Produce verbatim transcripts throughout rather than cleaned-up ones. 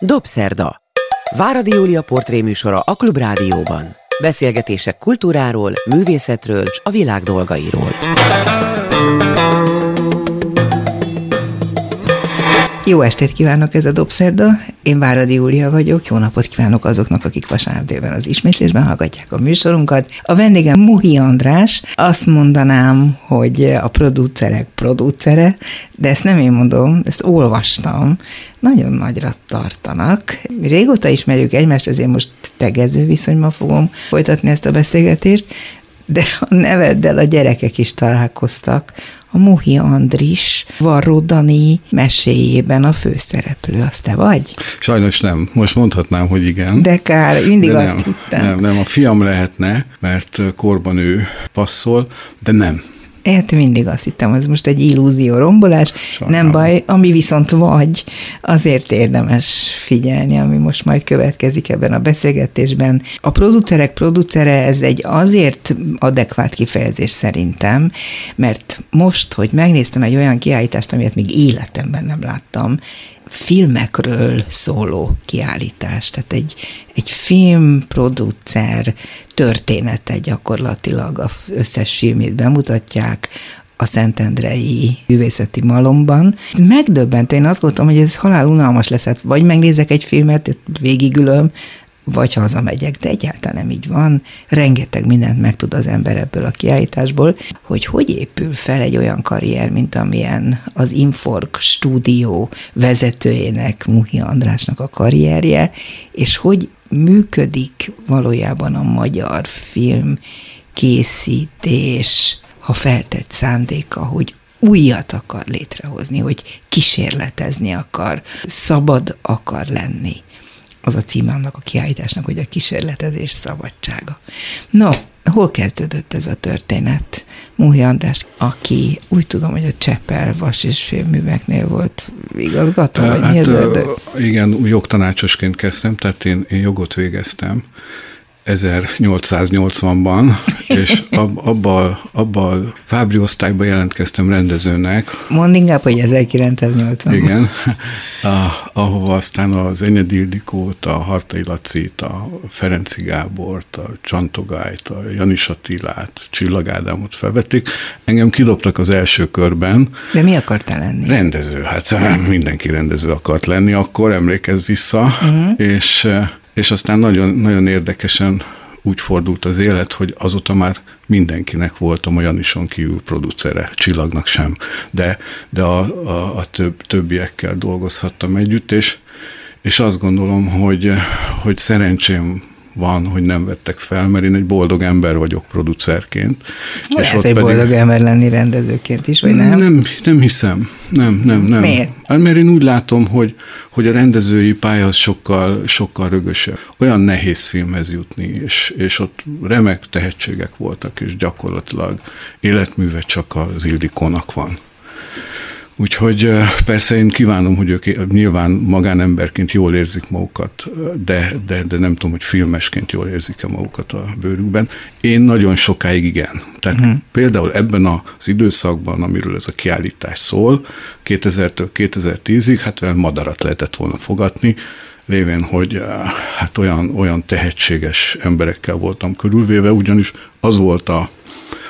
Dobszerda. Váradi Júlia portréműsora a Klubrádióban. Beszélgetések kultúráról, művészetről és a világ dolgairól. Jó estét kívánok, ez a Dobszerda. Én Váradi Júlia vagyok, jó napot kívánok azoknak, akik vasárnap délben az ismétlésben hallgatják a műsorunkat. A vendégem Muhi András, azt mondanám, hogy a producerek producere, de ezt nem én mondom, ezt olvastam. Nagyon nagyra tartanak. Régóta ismerjük egymást, ezért most tegező viszonyban fogom folytatni ezt a beszélgetést, de a neveddel a gyerekek is találkoztak. A Muhi Andris Varro Dani meséjében a főszereplő, az te vagy? Sajnos nem. Most mondhatnám, hogy igen. De kár, mindig de azt nem, hittem. Nem, nem, a fiam lehetne, mert korban ő passzol, de nem. Hát mindig azt hittem, ez most egy illúzió rombolás, sajnálom. Nem baj, ami viszont vagy, azért érdemes figyelni, ami most majd következik ebben a beszélgetésben. A producerek producere, ez egy azért adekvát kifejezés szerintem, mert most, hogy megnéztem egy olyan kiállítást, amit még életemben nem láttam, filmekről szóló kiállítás, tehát egy, egy filmproducer története gyakorlatilag, az összes filmét bemutatják a Szentendrei művészeti malomban. Megdöbbentő, én azt gondoltam, hogy ez halál unalmas lesz, hát vagy megnézek egy filmet, végigülöm, vagy hazamegyek, de egyáltalán nem így van. Rengeteg mindent megtud az ember ebből a kiállításból, hogy hogy épül fel egy olyan karrier, mint amilyen az Inforg stúdió vezetőjének, Muhi Andrásnak a karrierje, és hogy működik valójában a magyar film készítés, ha feltett szándéka, hogy újat akar létrehozni, hogy kísérletezni akar, szabad akar lenni. Az a címe annak a kiállításnak, hogy a kísérletezés szabadsága. No, hol kezdődött ez a történet? Muhi András, aki úgy tudom, hogy a Csepel Vas- és Fémműveknél volt igazgató, vagy hát, mi ez? Ö, igen, jogtanácsosként kezdtem, tehát én, én jogot végeztem ezernyolcszáznyolcvanban, és ab, abban abba Fábri osztályban jelentkeztem rendezőnek. Mondd inkább, hogy ezerkilencszáznyolcvanban. Igen, ahova aztán az Enyedi Ildikót, a Hartai Lacit, a Ferenci Gábort, a Csantogájt, a Jani Satilát, Csillag Ádámot felvették. Engem kidobtak az első körben. De mi akartál lenni? Rendező, hát mindenki rendező akart lenni, akkor emlékezz vissza, uh-huh. és... És aztán nagyon, nagyon érdekesen úgy fordult az élet, hogy azóta már mindenkinek voltam a Janison kívül producere, Csillagnak sem, de, de a, a, a több, többiekkel dolgozhattam együtt, és, és azt gondolom, hogy, hogy szerencsém van, hogy nem vettek fel, mert én egy boldog ember vagyok producerként. Lehet egy boldog ember lenni rendezőként is, vagy nem? Nem, nem hiszem. Nem, nem, nem. Miért? Hát mert én úgy látom, hogy, hogy a rendezői pálya sokkal, sokkal rögösebb. Olyan nehéz filmhez jutni, és, és ott remek tehetségek voltak, és gyakorlatilag életműve csak az Ildikónak van. Úgyhogy persze én kívánom, hogy ők nyilván magánemberként jól érzik magukat, de, de, de nem tudom, hogy filmesként jól érzik-e magukat a bőrükben. Én nagyon sokáig igen. Tehát uh-huh. például ebben az időszakban, amiről ez a kiállítás szól, kétezertől kétezer-tízig, hát olyan madarat lehetett volna fogadni, lévén, hogy hát olyan, olyan tehetséges emberekkel voltam körülvéve, ugyanis az volt a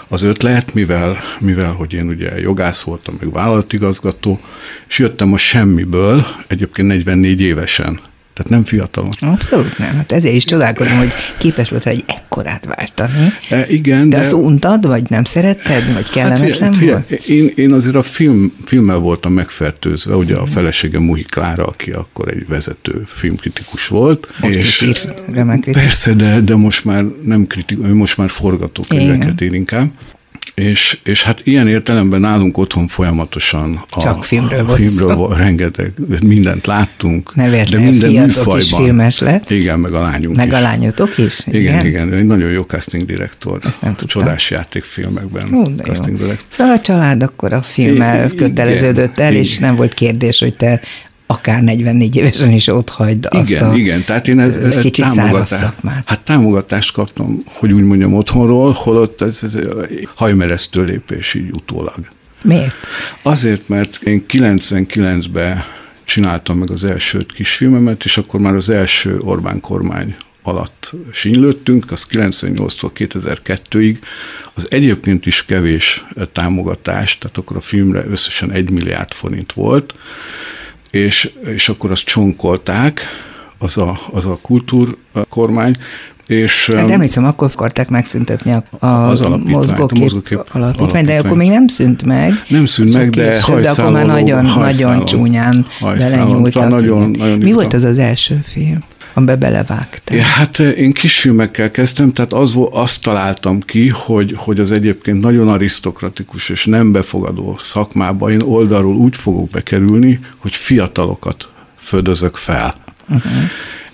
az ötlet, mivel, mivel, hogy én ugye jogász voltam, meg vállalatigazgató, és jöttem a semmiből, egyébként negyvennégy évesen. Tehát nem fiatalon. Abszolút nem. Hát ezért is csodálkozom, hogy képes volt rá egy ekkorát váltani. E, igen, de, de azt untad, vagy nem szeretted, vagy kellemetlen hát, volt? Én, én azért a film, filmmel voltam megfertőzve, ugye mm. a feleségem Muhi Klára, aki akkor egy vezető filmkritikus volt. Most és is ír, persze, de, de most már nem kritikus, most már forgatókönyveket ír inkább. És, és hát ilyen értelemben nálunk otthon folyamatosan a Csak filmről, a volt filmről volt, rengeteg, mindent láttunk, Nevért, de minden műfajban. Is filmes lett. Igen, meg a lányunk meg is. Meg a lányotok is? Igen, igen, igen, egy nagyon jó casting direktor. Ezt nem tudtam. Csodás játékfilmekben. Hú, casting direktor. Szóval a család akkor a filmmel köteleződött el, igen, és igen. Nem volt kérdés, hogy te akár negyvennégy évesen is ott hagyd azt igen, a igen. Tehát én ez, ez kicsit száraz szakmát. Hát támogatást kaptam, hogy úgy mondjam, otthonról, holott ez, ez hajmeresztő lépés így utólag. Miért? Azért, mert én kilencvenkilencben csináltam meg az első kisfilmemet, és akkor már az első Orbán kormány alatt sínylődtünk, az kilencvennyolctól kétezer-kettőig, az egyébként is kevés támogatás, tehát akkor a filmre összesen egy milliárd forint volt, és, és akkor azt csonkolták, az a, az a kultúrkormány, és... Hát emlékszem, akkor akarták megszüntetni a, a mozgókép, mozgókép alapítvány, de akkor még nem szűnt meg. Nem szűnt meg, de hajszállaló. De akkor nagyon, nagyon csúnyán belenyúltak. Nagyon, nagyon Mi volt az az első film, amiben belevágtál? Ja, hát én kisfilmekkel kezdtem, tehát az, azt találtam ki, hogy, hogy az egyébként nagyon arisztokratikus és nem befogadó szakmába én oldalról úgy fogok bekerülni, hogy fiatalokat födözök fel. Uh-huh.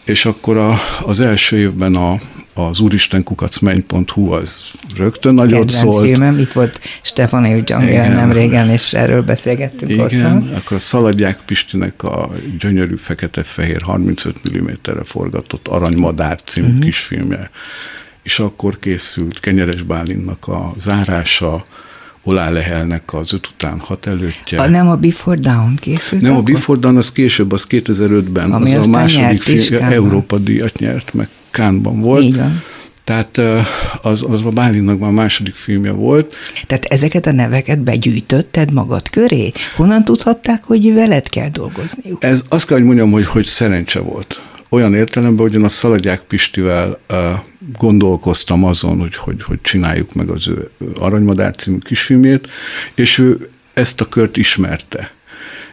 És akkor a, az első évben a, az Úristen Kukacmenny pont hú az rögtön nagyot szólt. Kedvenc filmem, itt volt Stefanie Fliegauf nem régen, és erről beszélgettünk igen, hosszan. Akkor a Szaladják Pistinek a gyönyörű fekete-fehér harmincöt milliméterre forgatott Aranymadár című uh-huh. kisfilmje. És akkor készült Kenyeres Bálintnak a zárása, Olá Lehelnek az öt után hat előttje. A, nem a Before Down készült? Nem, akkor? A Before Down az később, az kétezer-ötben. Ami az a második film, Európa-díjat nyert, meg Cannes-ban volt. Így van. Tehát az, az a Bálintnak már a második filmje volt. Tehát ezeket a neveket begyűjtötted magad köré? Honnan tudhatták, hogy veled kell dolgozniuk? Ez, azt kell, hogy mondjam, hogy, hogy szerencse volt. Olyan értelemben, hogy én a Szaladják Pistivel uh, gondolkoztam azon, hogy, hogy, hogy csináljuk meg az ő Aranymadár című kisfilmjét, és ő ezt a kört ismerte.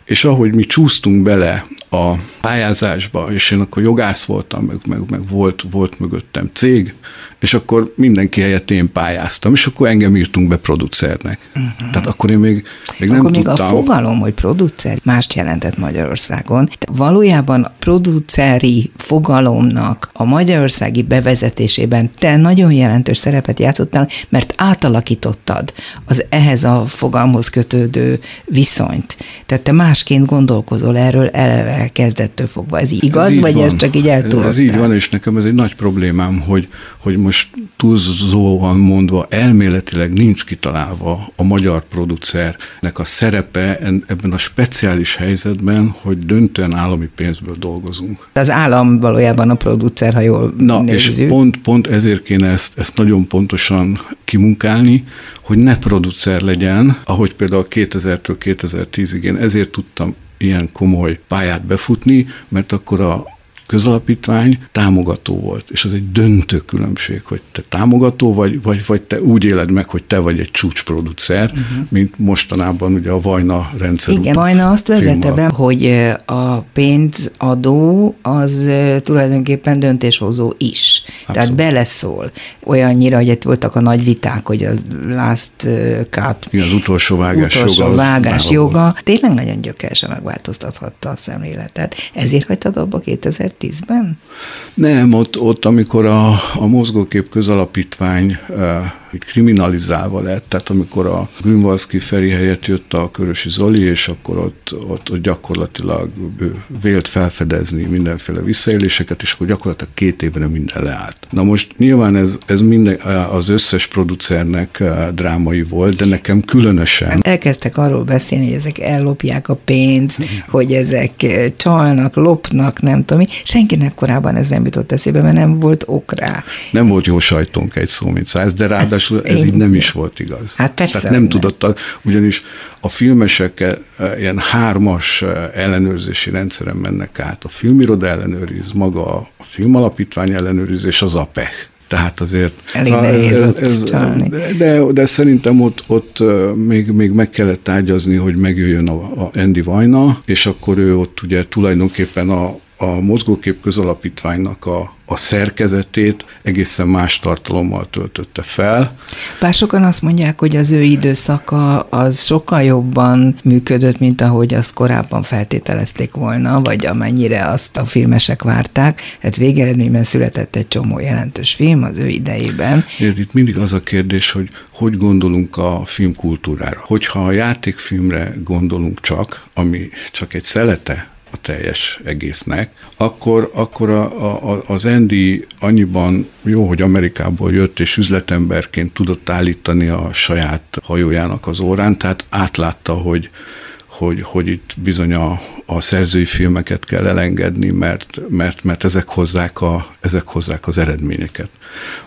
És ahogy mi csúsztunk bele a pályázásba, és én akkor jogász voltam, meg, meg, meg volt, volt mögöttem cég, és akkor mindenki helyett én pályáztam, és akkor engem írtunk be producernek. Uh-huh. Tehát akkor én még, még nem még tudtam. Akkor még a fogalom, hogy producer mást jelentett Magyarországon. Valójában a produceri fogalomnak a magyarországi bevezetésében te nagyon jelentős szerepet játszottál, mert átalakítottad az ehhez a fogalmhoz kötődő viszonyt. Tehát te másként gondolkozol erről eleve kezdettől fogva. Ez igaz, ez így vagy van. Ez csak így eltúloztál? Ez, ez így van, és nekem ez egy nagy problémám, hogy, hogy most túlzóan mondva elméletileg nincs kitalálva a magyar producernek a szerepe ebben a speciális helyzetben, hogy döntően állami pénzből dolgozunk. Az állam valójában a producer, ha jól Na, nézzük. És pont, pont ezért kéne ezt, ezt nagyon pontosan kimunkálni, hogy ne producer legyen, ahogy például kétezertől kétezer-tízig én ezért tudtam ilyen komoly pályát befutni, mert akkor a közalapítvány támogató volt, és az egy döntő különbség, hogy te támogató vagy, vagy, vagy te úgy éled meg, hogy te vagy egy csúcsproducer, uh-huh. mint mostanában ugye a Vajna rendszer. Igen, Vajna azt vezette be, hogy a pénzadó az tulajdonképpen döntéshozó is. Abszolút. Tehát beleszól. Olyannyira, hogy itt voltak a nagy viták, hogy a last cut, igen, az utolsó vágás utolsó joga. Vágás joga. Volt. Tényleg nagyon gyökeresen megváltoztathatta a szemléletet. Ezért hagytad abba kétezer-tízben? Nem, ott, ott amikor a, a mozgókép közalapítvány e, kriminalizálva lett, tehát amikor a Grünwalski Feri helyett jött a Körösi Zoli, és akkor ott, ott, ott gyakorlatilag vélt felfedezni mindenféle visszaéléseket, és akkor gyakorlatilag két évre minden leállt. Na most nyilván ez, ez minden, az összes producernek drámai volt, de nekem különösen. Elkezdtek arról beszélni, hogy ezek ellopják a pénzt, hogy ezek csalnak, lopnak, nem tudom, senkinek korábban ez nem jutott eszébe, mert nem volt ok rá. Nem volt jó sajtónk egy szó, mint száz, de ráadásul ez én... így nem is volt igaz. Hát persze. Tehát nem, nem tudott, ugyanis a filmesek ilyen hármas ellenőrzési rendszeren mennek át. A filmiroda ellenőriz, maga a filmalapítvány ellenőriz, és az APEH. Tehát azért... Elég nehéz ez, ez, csalni. De, de szerintem ott, ott még, még meg kellett tárgyazni, hogy megjöjjön a, a Andy Vajna, és akkor ő ott ugye tulajdonképpen a a mozgókép közalapítványnak a, a szerkezetét egészen más tartalommal töltötte fel. Bár sokan azt mondják, hogy az ő időszaka az sokkal jobban működött, mint ahogy azt korábban feltételezték volna, vagy amennyire azt a filmesek várták. Hát végeredményben született egy csomó jelentős film az ő idejében. Én itt mindig az a kérdés, hogy hogy gondolunk a filmkultúrára. Hogyha a játékfilmre gondolunk csak, ami csak egy szelete a teljes egésznek, akkor, akkor a, a, az Andy annyiban jó, hogy Amerikából jött, és üzletemberként tudott állítani a saját hajójának az órán, tehát átlátta, hogy hogy, hogy itt bizony a, a szerzői filmeket kell elengedni, mert, mert, mert ezek, hozzák a, ezek hozzák az eredményeket.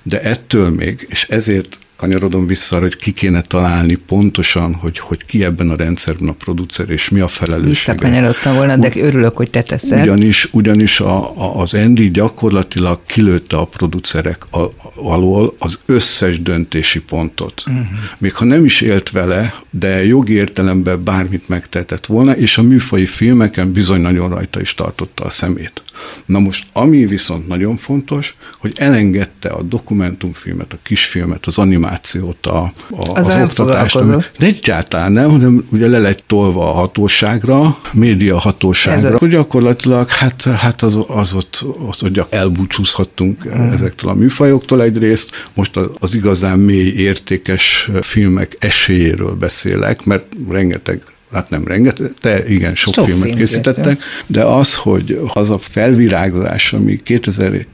De ettől még, és ezért kanyarodom vissza, hogy ki kéne találni pontosan, hogy, hogy ki ebben a rendszerben a producer, és mi a felelőssége. Visszakanyarodtam volna, de örülök, hogy te teszed. Ugyanis, ugyanis a, a, az Andy gyakorlatilag kilőtte a producerek alól az összes döntési pontot. Uh-huh. Még ha nem is élt vele, de jogi értelemben bármit megtehetett volna, és a műfaji filmeken bizony nagyon rajta is tartotta a szemét. Na most, ami viszont nagyon fontos, hogy elengedte a dokumentumfilmet, a kisfilmet, az animációt, A, a, az, az oktatást. De egyáltalán nem, hanem ugye le lett tolva a hatóságra, média hatóságra, hogy gyakorlatilag hát, hát az, az ott, ott, ott elbúcsúzhattunk hmm. ezektől a műfajoktól egyrészt. Most az igazán mély, értékes filmek esélyéről beszélek, mert rengeteg hát nem rengeteg, de igen, sok, sok filmet készítettek, de az, hogy az a felvirágzás, ami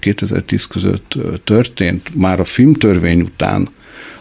kétezer-tíz között történt, már a filmtörvény után,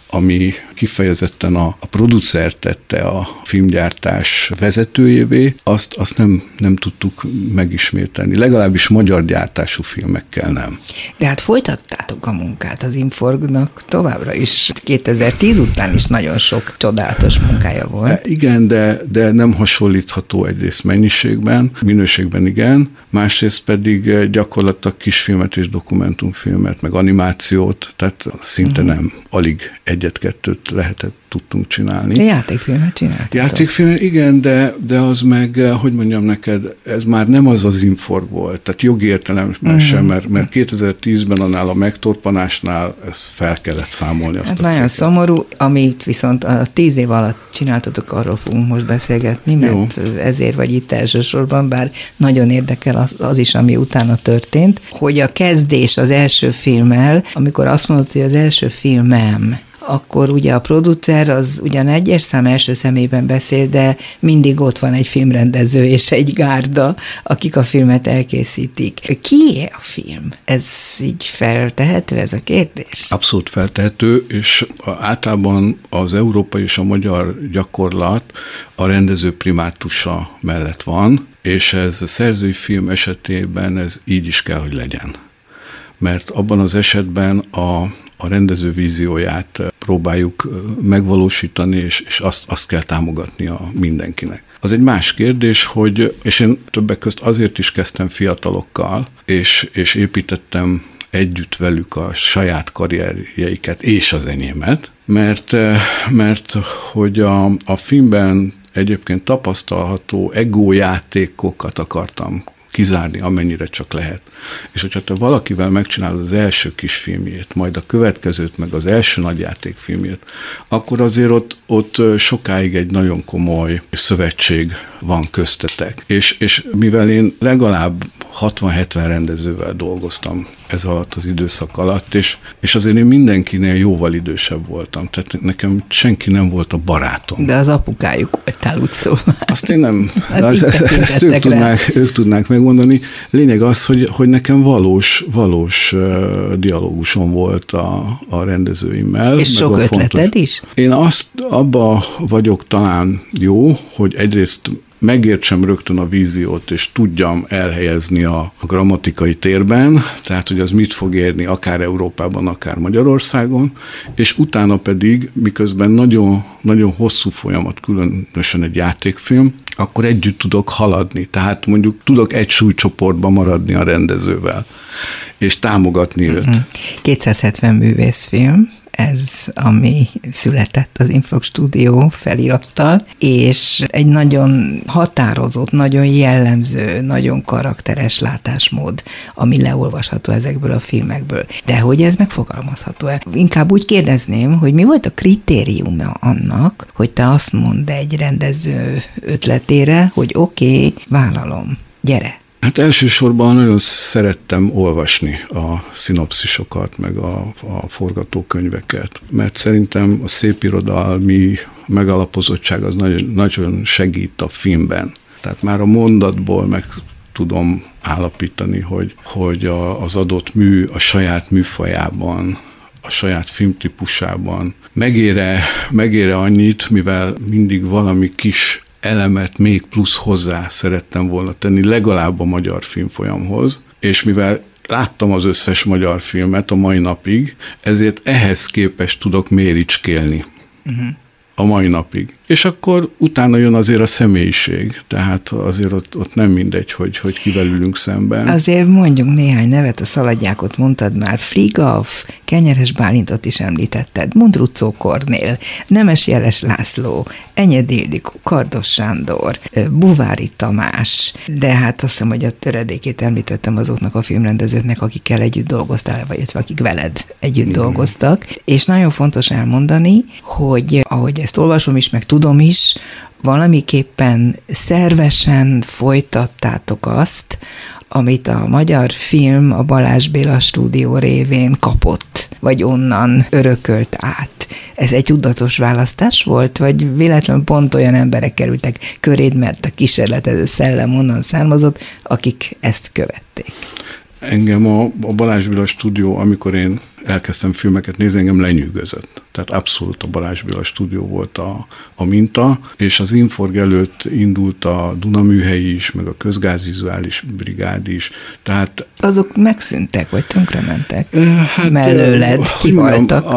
ami kifejezetten a, a producer tette a filmgyártás vezetőjévé, azt, azt nem, nem tudtuk megismételni. Legalábbis magyar gyártású filmekkel nem. De hát folytattátok a munkát az Inforgnak továbbra is. kétezer-tíz után is nagyon sok csodálatos munkája volt. De igen, de, de nem hasonlítható egyrészt mennyiségben, minőségben igen, másrészt pedig gyakorlatilag kisfilmet és dokumentumfilmet, meg animációt, tehát szinte uh-huh. nem, alig egyet-kettőt lehetett, tudtunk csinálni. Játékfilmet csináltatok. Játékfilmet, igen, de, de az meg, hogy mondjam neked, ez már nem az az Inforg volt, tehát jogi értelemben mm. sem, mert, mert kétezer-tízben annál a megtorpanásnál ezt fel kellett számolni. Azt hát nagyon szépen. Szomorú, amit viszont a tíz év alatt csináltatok, arról fogunk most beszélgetni, mert jó. Ezért vagy itt elsősorban, bár nagyon érdekel az, az is, ami utána történt, hogy a kezdés az első filmmel, amikor azt mondod, hogy az első filmem, akkor ugye a producer az ugyan egyes szám első szemében beszél, de mindig ott van egy filmrendező és egy gárda, akik a filmet elkészítik. Kié a film? Ez így feltehető, ez a kérdés? Abszolút feltehető, és általában az európai és a magyar gyakorlat a rendező primátusa mellett van, és ez a szerzői film esetében ez így is kell, hogy legyen. Mert abban az esetben a a rendező vízióját próbáljuk megvalósítani, és, és azt, azt kell támogatnia mindenkinek. Az egy más kérdés, hogy, és én többek közt azért is kezdtem fiatalokkal, és, és építettem együtt velük a saját karrierjeiket és az enyémet, mert, mert hogy a, a filmben egyébként tapasztalható egójátékokat akartam kizárni, amennyire csak lehet. És hogyha te valakivel megcsinálod az első kis filmjét, majd a következőt, meg az első nagyjátékfilmjét, akkor azért ott, ott sokáig egy nagyon komoly szövetség van köztetek. És, és mivel én legalább hatvan-hetven rendezővel dolgoztam ez alatt az időszak alatt, és, és azért én mindenkinél jóval idősebb voltam, tehát nekem senki nem volt a barátom. De az apukájuk voltál, úgy szóval. Azt én nem, az ezt, ezt ők, tudnák, ők tudnák megmondani. Lényeg az, hogy, hogy nekem valós, valós dialógusom volt a, a rendezőimmel. És sok ötleted fontos. Is? Én azt abba vagyok talán jó, hogy egyrészt megértsem rögtön a víziót, és tudjam elhelyezni a grammatikai térben, tehát hogy az mit fog érni akár Európában, akár Magyarországon, és utána pedig, miközben nagyon, nagyon hosszú folyamat, különösen egy játékfilm, akkor együtt tudok haladni, tehát mondjuk tudok egy súlycsoportban maradni a rendezővel, és támogatni uh-huh. őt. kétszázhetven művészfilm. Ez, ami született az Inforg Stúdió felirattal, és egy nagyon határozott, nagyon jellemző, nagyon karakteres látásmód, ami leolvasható ezekből a filmekből. De hogy ez megfogalmazható-e? Inkább úgy kérdezném, hogy mi volt a kritériuma annak, hogy te azt mondd egy rendező ötletére, hogy oké, okay, vállalom, gyere. Hát elsősorban nagyon szerettem olvasni a szinopszisokat, meg a, a forgatókönyveket, mert szerintem a szépirodalmi megalapozottság az nagyon, nagyon segít a filmben. Tehát már a mondatból meg tudom állapítani, hogy, hogy a, az adott mű a saját műfajában, a saját filmtípusában megére, megére annyit, mivel mindig valami kis elemet még plusz hozzá szerettem volna tenni, legalább a magyar filmfolyamhoz, és mivel láttam az összes magyar filmet a mai napig, ezért ehhez képest tudok méricskélni. Uh-huh. A mai napig. És akkor utána jön azért a személyiség, tehát azért ott, ott nem mindegy, hogy, hogy kivel ülünk szemben. Azért mondjunk néhány nevet, a Szaladjákot mondtad már, Fliegauf, Kenyeres Bálintot is említetted, Mundruczó Kornél, Nemes Jeles László, Enyedi Ildikó, Kardos Sándor, Buvári Tamás, de hát azt hiszem, hogy a töredékét említettem azoknak a filmrendezőknek, akikkel együtt dolgoztál, vagy illetve akik veled együtt mm. dolgoztak, és nagyon fontos elmondani, hogy ahogy ezt olvasom is, meg tudom is, valamiképpen szervesen folytattátok azt, amit a magyar film a Balázs Béla stúdió révén kapott, vagy onnan örökölt át. Ez egy tudatos választás volt, vagy véletlenül pont olyan emberek kerültek köréd, mert a kísérletező szellem onnan származott, akik ezt követték? Engem a, a Balázs Béla stúdió, amikor én elkezdtem filmeket nézni, engem lenyűgözött. Tehát abszolút a Balázs Béla stúdió volt a, a minta, és az Inforg előtt indult a Dunaműhely is, meg a Közgázvizuális Brigád is. Tehát azok megszűntek, vagy tönkrementek? Hát, mellőled, kihaltak?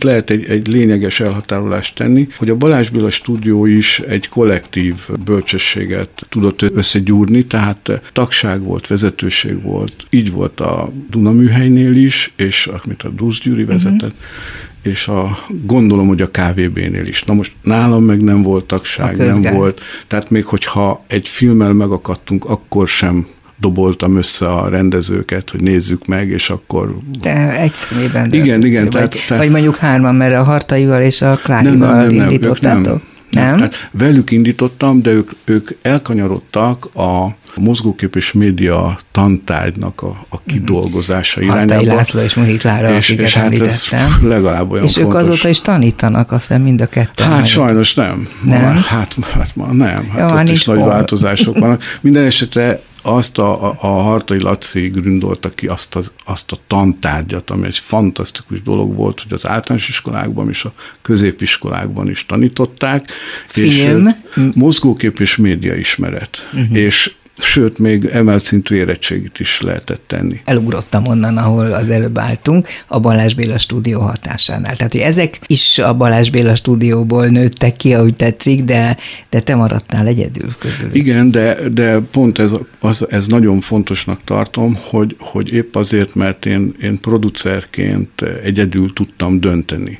Lehet egy, egy lényeges elhatárolást tenni, hogy a Balázs Béla stúdió is egy kollektív bölcsességet tudott összegyúrni, tehát tagság volt, vezetőség volt. Így volt a Dunaműhelynél is, és amit a Dusz Gyuri vezetett, uh-huh. és a, gondolom, hogy a ká vé bé-nél is. Na most nálam meg nem volt tagság, nem volt, tehát még hogyha egy filmmel megakadtunk, akkor sem doboltam össze a rendezőket, hogy nézzük meg, és akkor... De egy szemében döntött. Igen, igen. Vagy, tehát, tehát... vagy mondjuk hárman, mert a Hartaival és a Klárival indítottátok. Nem? nem? Tehát velük indítottam, de ők, ők elkanyarodtak a mozgókép és média tantárgynak a, a kidolgozása mm. irányába. Hartai László és Muhi Klára, és, és hát ez legalább olyan és fontos. És ők azóta is tanítanak, azt hiszem mind a ketten. Hát sajnos nem. nem. Már, hát, hát már nem. Hát ja, ott is nagy volt. Változások vannak. Minden esetre azt a, a, a Hartai Laci gründolta ki azt, az, azt a tantárgyat, ami egy fantasztikus dolog volt, hogy az általános iskolákban és a középiskolákban is tanították. Film. És mozgókép és média ismeret. Uh-huh. És sőt, még emelt szintű érettségit is lehetett tenni. Elugrottam onnan, ahol az előbb álltunk, a Balázs Béla stúdió hatásánál. Tehát, hogy ezek is a Balázs Béla stúdióból nőttek ki, ahogy tetszik, de, de te maradtál egyedül közül. Igen, de, de pont ez, az, ez nagyon fontosnak tartom, hogy, hogy épp azért, mert én, én producerként egyedül tudtam dönteni.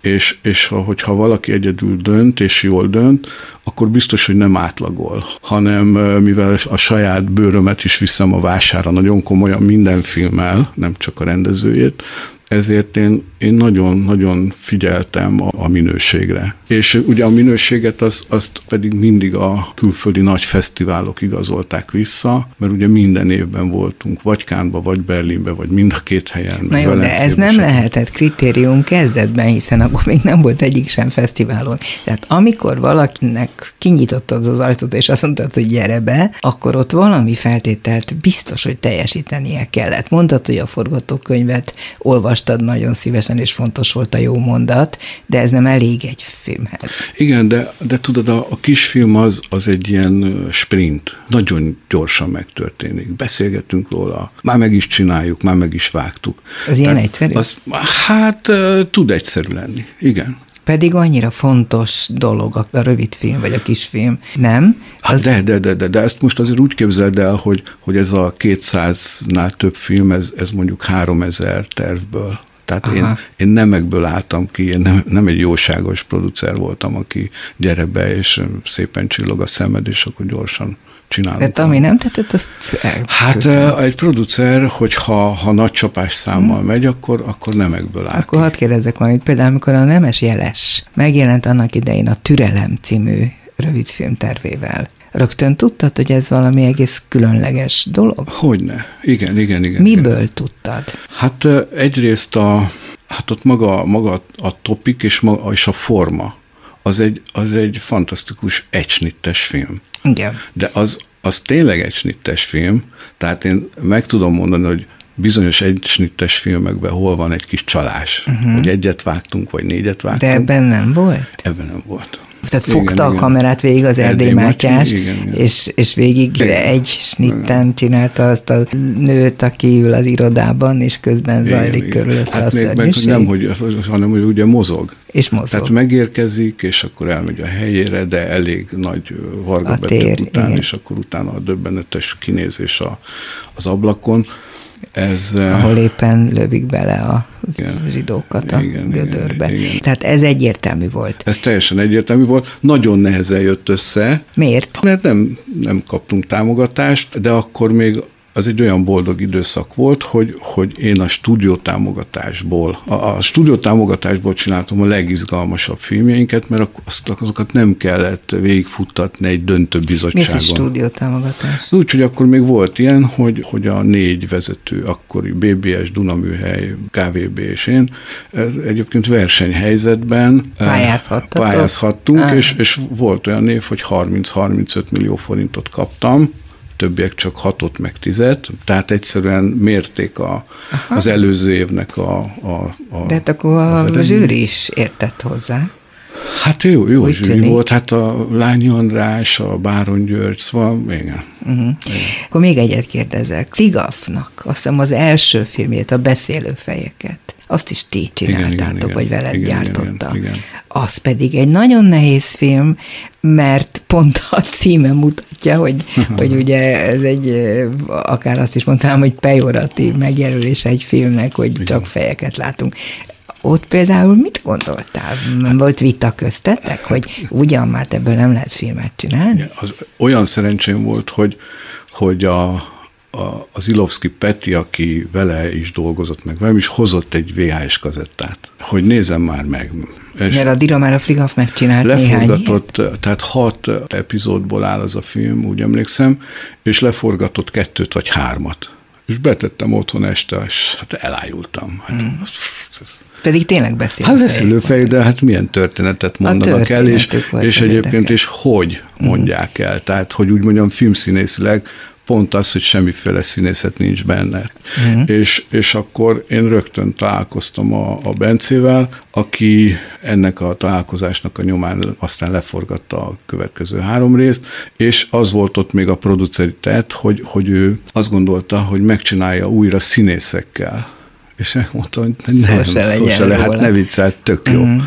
És, és hogyha valaki egyedül dönt, és jól dönt, akkor biztos, hogy nem átlagol, hanem mivel a saját bőrömet is viszem a vására nagyon komolyan minden filmmel, nem csak a rendezőjét, ezért én, én nagyon-nagyon figyeltem a, a minőségre. És ugye a minőséget az, azt pedig mindig a külföldi nagy fesztiválok igazolták vissza, mert ugye minden évben voltunk, vagy Cannes-ba, vagy Berlinbe, vagy mind a két helyen. Na jó, de ez nem lehetett kritérium kezdetben, hiszen akkor még nem volt egyik sem fesztiválon. Tehát amikor valakinek kinyitottad az ajtót, és azt mondtad, hogy gyere be, akkor ott valami feltételt biztos, hogy teljesítenie kellett. Mondtad, hogy a forgatókönyvet olvast nagyon szívesen, és fontos volt a jó mondat, de ez nem elég egy filmhez. Igen, de, de tudod, a, a kisfilm az, az egy ilyen sprint. Nagyon gyorsan megtörténik. Beszélgetünk róla, már meg is csináljuk, már meg is vágtuk. Az ilyen egyszerű? Az, hát tud egyszerű lenni, igen. Pedig annyira fontos dolog a rövid film, vagy a kisfilm, nem? Az... De, de, de, de, de ezt most azért úgy képzeld el, hogy, hogy ez a kétszáznál több film, ez, ez mondjuk háromezer tervből. Tehát én, én nemekből álltam ki, én nem, nem egy jóságos producer voltam, aki gyere be, és szépen csillog a szemed, és akkor gyorsan csinálunk. Tehát ami nem tetett, azt eltültem. Hát egy producer, hogyha ha nagy csapás számmal hmm. megy, akkor, akkor nemekből áll. Akkor hadd kérdezzek valamit. Például, amikor a Nemes Jeles megjelent annak idején a Türelem című rövidfilm tervével, rögtön tudtad, hogy ez valami egész különleges dolog? Hogyne. Igen, igen, igen. Miből igen. tudtad? Hát egyrészt a, hát ott maga, maga a topik és, maga, és a forma. Az egy, az egy fantasztikus egysnittes film. Igen. De az, az tényleg egysnittes film, tehát én meg tudom mondani, hogy bizonyos egysnittes filmekben hol van egy kis csalás, uh-huh. hogy egyet vágtunk, vagy négyet vágtunk. De ebben nem volt? Ebben nem volt. Tehát igen, fogta igen. a kamerát végig az Erdély Mátyás, és, és végig igen. egy snitten csinálta azt a nőt, aki ül az irodában, és közben zajlik igen, körülött igen. Hát a szörnyűség. Nem, hogy, hanem hogy ugye mozog. És mozog. Tehát megérkezik, és akkor elmegy a helyére, de elég nagy vargabeteg után, igen. és akkor utána a döbbenetes kinézés a, az ablakon. Ez, ahol éppen lövik bele a igen, zsidókat a igen, gödörbe. Igen, igen. Tehát ez egyértelmű volt. Ez teljesen egyértelmű volt. Nagyon nehezen jött össze. Miért? Mert nem, nem kaptunk támogatást, de akkor még az egy olyan boldog időszak volt, hogy, hogy én a stúdiótámogatásból, a, a stúdiótámogatásból csináltam a legizgalmasabb filmjeinket, mert azokat nem kellett végigfuttatni egy döntőbizottságon. Mi ez a stúdiótámogatás? Úgyhogy akkor még volt ilyen, hogy, hogy a négy vezető, akkori bé bé es, Dunaműhely, ká vé bé és én, egyébként versenyhelyzetben pályázhattunk, ah. és, és volt olyan név, hogy harminc-harmincöt millió forintot kaptam, többiek csak hatot meg tizet, tehát egyszerűen mérték a, az előző évnek a, a, a de hát akkor a zsűri is értett hozzá. Hát jó, jó zsűri tűnik. Volt, hát a Lányi András, a Báron György, szóval igen. Uh-huh. igen. Akkor még egyet kérdezek. Fliegaufnak, azt hiszem az első filmjét, a Beszélő fejeket, azt is ti csináltátok, igen, igen, vagy veled igen, gyártotta. Igen, igen. Az pedig egy nagyon nehéz film, mert pont a címe mutatja, hogy, hogy ugye ez egy, akár azt is mondtam, hogy pejoratív megjelölés egy filmnek, hogy igen. csak fejeket látunk. Ott például mit gondoltál? Volt vita köztetek, hogy ugyan már ebből nem lehet filmet csinálni? Az, olyan szerencsém volt, hogy, hogy a A, az Ilovszki Peti, aki vele is dolgozott meg velem, is hozott egy vé há es kazettát, hogy nézem már meg. És mert addigra már a Fliegauf megcsinált leforgatott, néhány tehát hat epizódból áll az a film, úgy emlékszem, és leforgatott kettőt vagy hármat. És betettem otthon este, és hát elájultam. Hát, hmm. Pedig tényleg beszélőfejek. Hát beszélőfejek, de hát milyen történetet mondanak el, és, és egyébként is hogy mondják hmm. el. Tehát, hogy úgy mondjam, filmszínészileg pont az, hogy semmiféle színészet nincs benne. Mm. És, és akkor én rögtön találkoztam a, a Bencével, aki ennek a találkozásnak a nyomán aztán leforgatta a következő három részt, és az volt ott még a produceri tett, hogy, hogy ő azt gondolta, hogy megcsinálja újra színészekkel. És mondta, hogy nem, szó se, szó se le, hát ne viccelt, tök jó. Mm.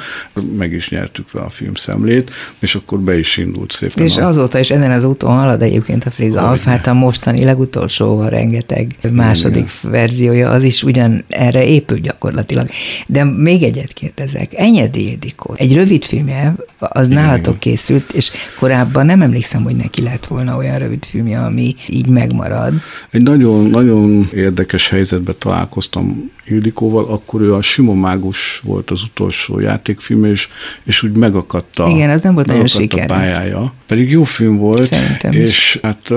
Meg is nyertük vele a filmszemlét, és akkor be is indult szépen. És a... azóta is ezen az úton halad egyébként a Fliegauf, hát a mostani legutolsóval rengeteg második igen. verziója, az is ugyan erre épül gyakorlatilag. De még egyet kérdezek, Enyedi Ildikó, egy rövid filmje, az igen, nálatok igen. készült, és korábban nem emlékszem, hogy neki lett volna olyan rövid filmje, ami így megmarad. Egy nagyon, nagyon érdekes helyzetbe találkoztam Ildikóval, akkor ő a Simomágus volt az utolsó játékfilm, és, és úgy megakadt a, igen, az nem volt nagyon siker. Pályája. Pedig jó film volt, szerintem és is. Hát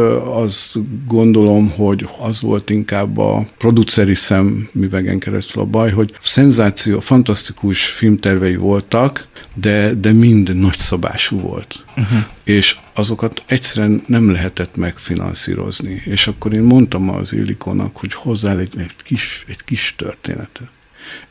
azt gondolom, hogy az volt inkább a produceri szemmüvegen keresztül a baj, hogy szenzáció, fantasztikus filmtervei voltak, de, de mind nagyszabású volt. Uh-huh. És azokat egyszerűen nem lehetett megfinanszírozni. És akkor én mondtam az Ildikónak, hogy hozzááll egy, egy, kis, egy kis történetet.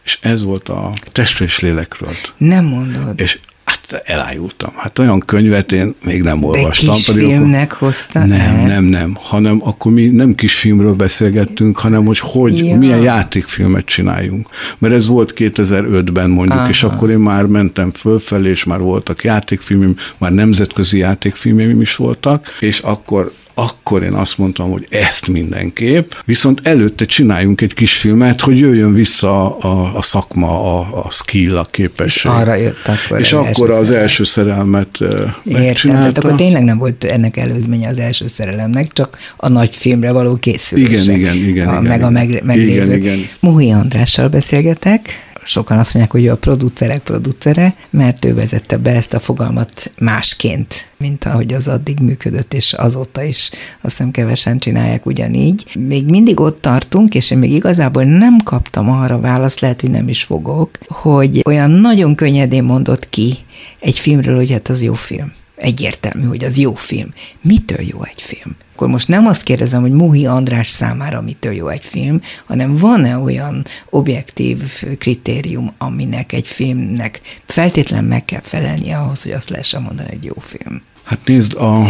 És ez volt a Testről és Lélekről. Nem mondod. És hát elájultam. Hát olyan könyvet én még nem olvastam. De kisfilmnek hoztam? Nem, el. nem, nem. Hanem akkor mi nem kisfilmről beszélgettünk, hanem hogy, hogy ja. milyen játékfilmet csináljunk. Mert ez volt kétezer-ötben mondjuk, aha. és akkor én már mentem fölfelé, és már voltak játékfilmim, már nemzetközi játékfilmim is voltak, és akkor akkor én azt mondtam, hogy ezt mindenképp, viszont előtte csináljunk egy kis filmet, hogy jöjjön vissza a, a, a szakma, a, a skill, a képesség. És arra jött akkor. És akkor az szerelem. első szerelmet megcsinálta. Értem, akkor tényleg nem volt ennek előzménye az első szerelemnek, csak a nagy filmre való készülések. Igen, igen, igen. A, igen meg igen. a meg, meglévő. Igen, igen. Muhi Andrással beszélgetek. Sokan azt mondják, hogy ő a producerek producere, mert ő vezette be ezt a fogalmat másként, mint ahogy az addig működött, és azóta is azt hiszem kevesen csinálják ugyanígy. Még mindig ott tartunk, és én még igazából nem kaptam arra választ, lehet, hogy nem is fogok, hogy olyan nagyon könnyedén mondott ki egy filmről, hogy hát az jó film. egyértelmű, hogy az jó film. Mitől jó egy film? Akkor most nem azt kérdezem, hogy Muhi András számára mitől jó egy film, hanem van-e olyan objektív kritérium, aminek egy filmnek feltétlen meg kell felelnie ahhoz, hogy azt lehessen mondani, hogy jó film. Hát nézd, a,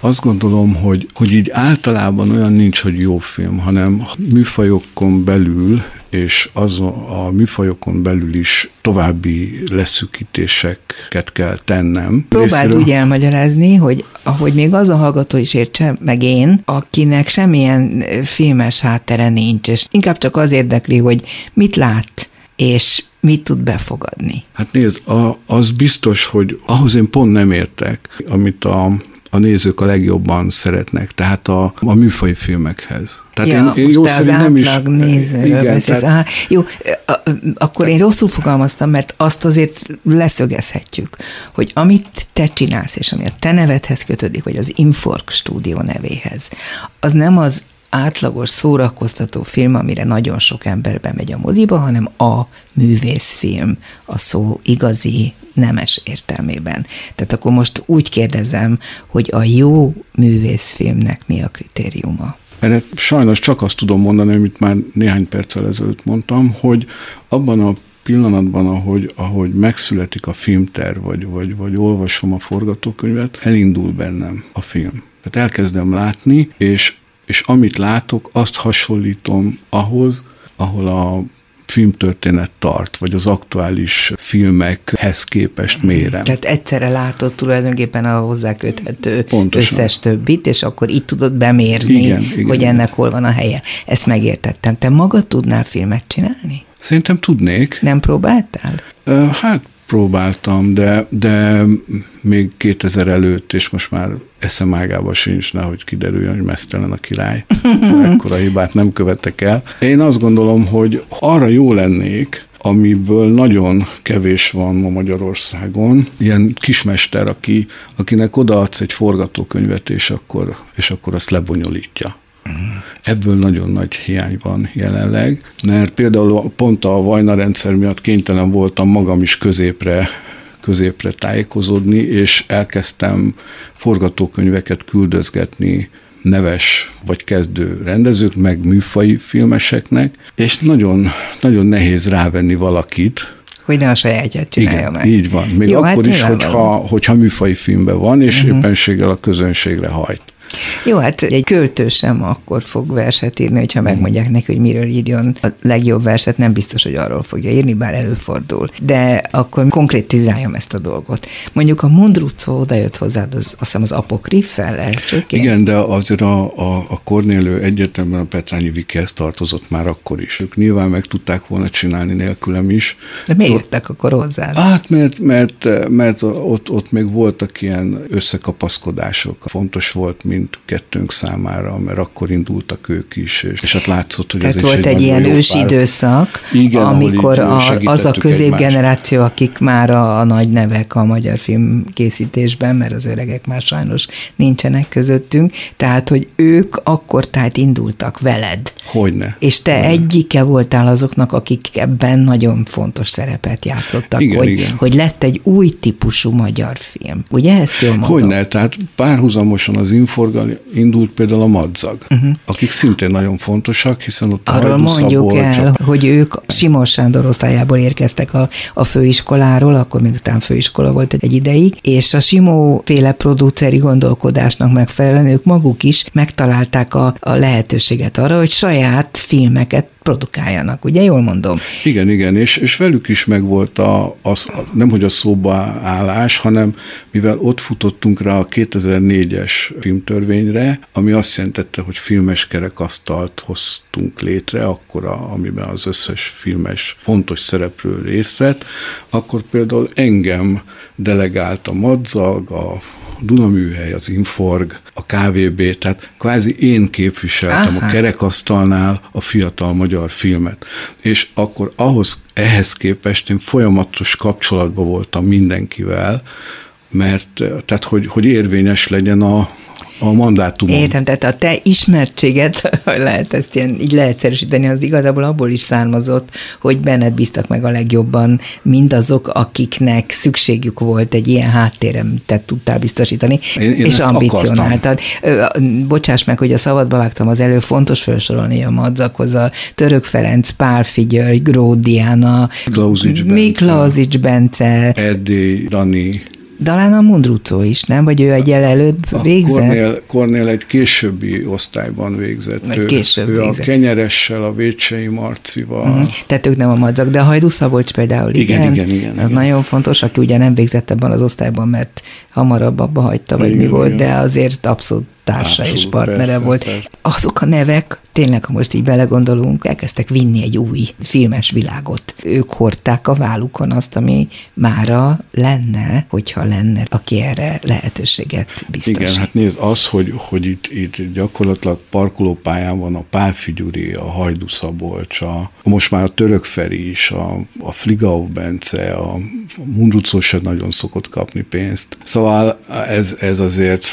azt gondolom, hogy, hogy így általában olyan nincs, hogy jó film, hanem műfajokon belül, és az a, a műfajokon belül is további leszűkítéseket kell tennem. Próbáld részéről úgy elmagyarázni, hogy ahogy még az a hallgató is értse, meg én, akinek semmilyen filmes háttere nincs, és inkább csak az érdekli, hogy mit lát, és mit tud befogadni? Hát nézd, a, az biztos, hogy ahhoz én pont nem értek, amit a, a nézők a legjobban szeretnek, tehát a, a műfaji filmekhez. Tehát ja, én, én jó szerint nem is... Igen, beszélsz, tehát... Á, jó, a, a, akkor én rosszul fogalmaztam, mert azt azért leszögezhetjük, hogy amit te csinálsz, és ami a te nevedhez kötődik, vagy az Inforg stúdió nevéhez, az nem az átlagos szórakoztató film, amire nagyon sok ember bemegy a moziba, hanem a művészfilm, a szó igazi, nemes értelmében. Tehát akkor most úgy kérdezem, hogy a jó művészfilmnek mi a kritériuma? Erre sajnos csak azt tudom mondani, amit már néhány perccel ezelőtt mondtam, hogy abban a pillanatban, ahogy, ahogy megszületik a filmterv, vagy, vagy, vagy olvasom a forgatókönyvet, elindul bennem a film. Tehát elkezdem látni, és és amit látok, azt hasonlítom ahhoz, ahol a filmtörténet tart, vagy az aktuális filmekhez képest mérem. Tehát egyszerre látod tulajdonképpen a hozzáköthető összes többit, és akkor itt tudod bemérni, igen, igen, hogy ennek hol van a helye. Ezt megértettem. Te magad tudnál filmet csinálni? Szerintem tudnék. Nem próbáltál? Hát próbáltam, de, de még kétezer előtt, és most már eszem ágába sincs, nehogy kiderüljön, hogy meztelen a király. Ekkora hibát nem követek el. Én azt gondolom, hogy arra jó lennék, amiből nagyon kevés van ma Magyarországon. Ilyen kismester, aki, akinek odaadsz egy forgatókönyvet, és akkor, és akkor azt lebonyolítja. Ebből nagyon nagy hiány van jelenleg, mert például pont a Vajna rendszer miatt kénytelen voltam magam is középre, középre tájékozódni, és elkezdtem forgatókönyveket küldözgetni neves vagy kezdő rendezők, meg műfaji filmeseknek, és nagyon, nagyon nehéz rávenni valakit, hogy ne a sajátját csinálja. Igen, meg. Így van. Még jó, akkor hát is, hogyha, hogyha műfaji filmben van, és uh-huh. éppenséggel a közönségre hajt. Jó, hát egy költő sem akkor fog verset írni, hogyha megmondják neki, hogy miről írjon. A legjobb verset nem biztos, hogy arról fogja írni, bár előfordul. De akkor konkrétizáljam ezt a dolgot. Mondjuk a Mundruczó odajött hozzád, az, azt hiszem az apokriffel elcsökké. Igen, de azért a, a, a Kornélő egyetemben a Petrányi Vikihez tartozott már akkor is. Ők nyilván meg tudták volna csinálni nélkülem is. De miért jöttek akkor hozzád? Hát, mert, mert, mert ott, ott még voltak ilyen összekapaszkodások. Fontos volt mind kettőnk számára, mert akkor indultak ők is, és hát látszott, hogy tehát ez is egy volt egy ilyen ős időszak, igen, amikor a, az a középgeneráció, egymást. Akik már a, a nagy nevek a magyar filmkészítésben, mert az öregek már sajnos nincsenek közöttünk, tehát, hogy ők akkor tehát indultak veled. Hogyne. És te hogyne. Egyike voltál azoknak, akik ebben nagyon fontos szerepet játszottak, igen, hogy, igen. hogy lett egy új típusú magyar film. Ugye ezt jól mondom? Hogyne, tehát párhuzamosan az Inforg indult például a Madzag, uh-huh. akik szintén nagyon fontosak, hiszen ott a Hajdú Szabolcs. Arról mondjuk el, hogy ők Simon Sándor osztályából érkeztek a, a főiskoláról, akkor még utána főiskola volt egy ideig, és a Simó féle produceri gondolkodásnak megfelelően ők maguk is megtalálták a, a lehetőséget arra, hogy saját filmeket produkáljanak, ugye? Jól mondom? Igen, igen, és, és velük is megvolt a, az, nemhogy a szóba állás, hanem mivel ott futottunk rá a kétezer-négyes filmtörvényre, ami azt jelentette, hogy filmes kerekasztalt hoztunk létre, akkora, amiben az összes filmes fontos szereplő részt vett, akkor például engem delegált a Madzag, a Dunaműhely, az Inforg, a ká vé bé, tehát kvázi én képviseltem Aha. a kerekasztalnál a fiatal magyar filmet. És akkor ahhoz, ehhez képest én folyamatos kapcsolatban voltam mindenkivel, mert tehát, hogy, hogy érvényes legyen a a mandátumon. Értem, tehát a te ismertséged, hogy lehet ezt ilyen, így leegyszerűsíteni, az igazából abból is származott, hogy benned bíztak meg a legjobban mindazok, akiknek szükségük volt egy ilyen háttérem, te tudtál biztosítani, én, én és ambicionáltad. Akartam. Bocsáss meg, hogy a szabadba vágtam az elő, fontos felsorolni a Madzaghoz a Török Ferenc, Pálfi György, Gróth Diana, Miklósics Bence, Eddie, Dani. Talán a Mundruczó is, nem? Vagy ő egy előbb végzett? Kornél, Kornél egy későbbi osztályban végzett. Vagy később ő, ő végzett. A Kenyeressel, a Vécsei Marcival. Uh-huh. Tehát ők nem a Madzag, de a Hajdú Szabolcs például. Igen, igen, igen. igen az igen. Nagyon fontos, aki ugye nem végzett ebben az osztályban, mert hamarabb abba hagyta, vagy igen, mi volt, igen. De azért abszolút társa Abszolút, és partnere persze, volt. Persze. Azok a nevek, tényleg, ha most így belegondolunk, elkezdtek vinni egy új filmes világot. Ők hordták a vállukon azt, ami mára lenne, hogyha lenne, aki erre lehetőséget biztosít. Igen, hát nézd, az, hogy, hogy itt, itt gyakorlatilag parkolópályán van a Pálfi Gyuri, a Hajdú Szabolcs, a, most már a Török Feri is, a, a Fliegauf Bence, a, a Mundruczó sem nagyon szokott kapni pénzt. Szóval ez, ez azért...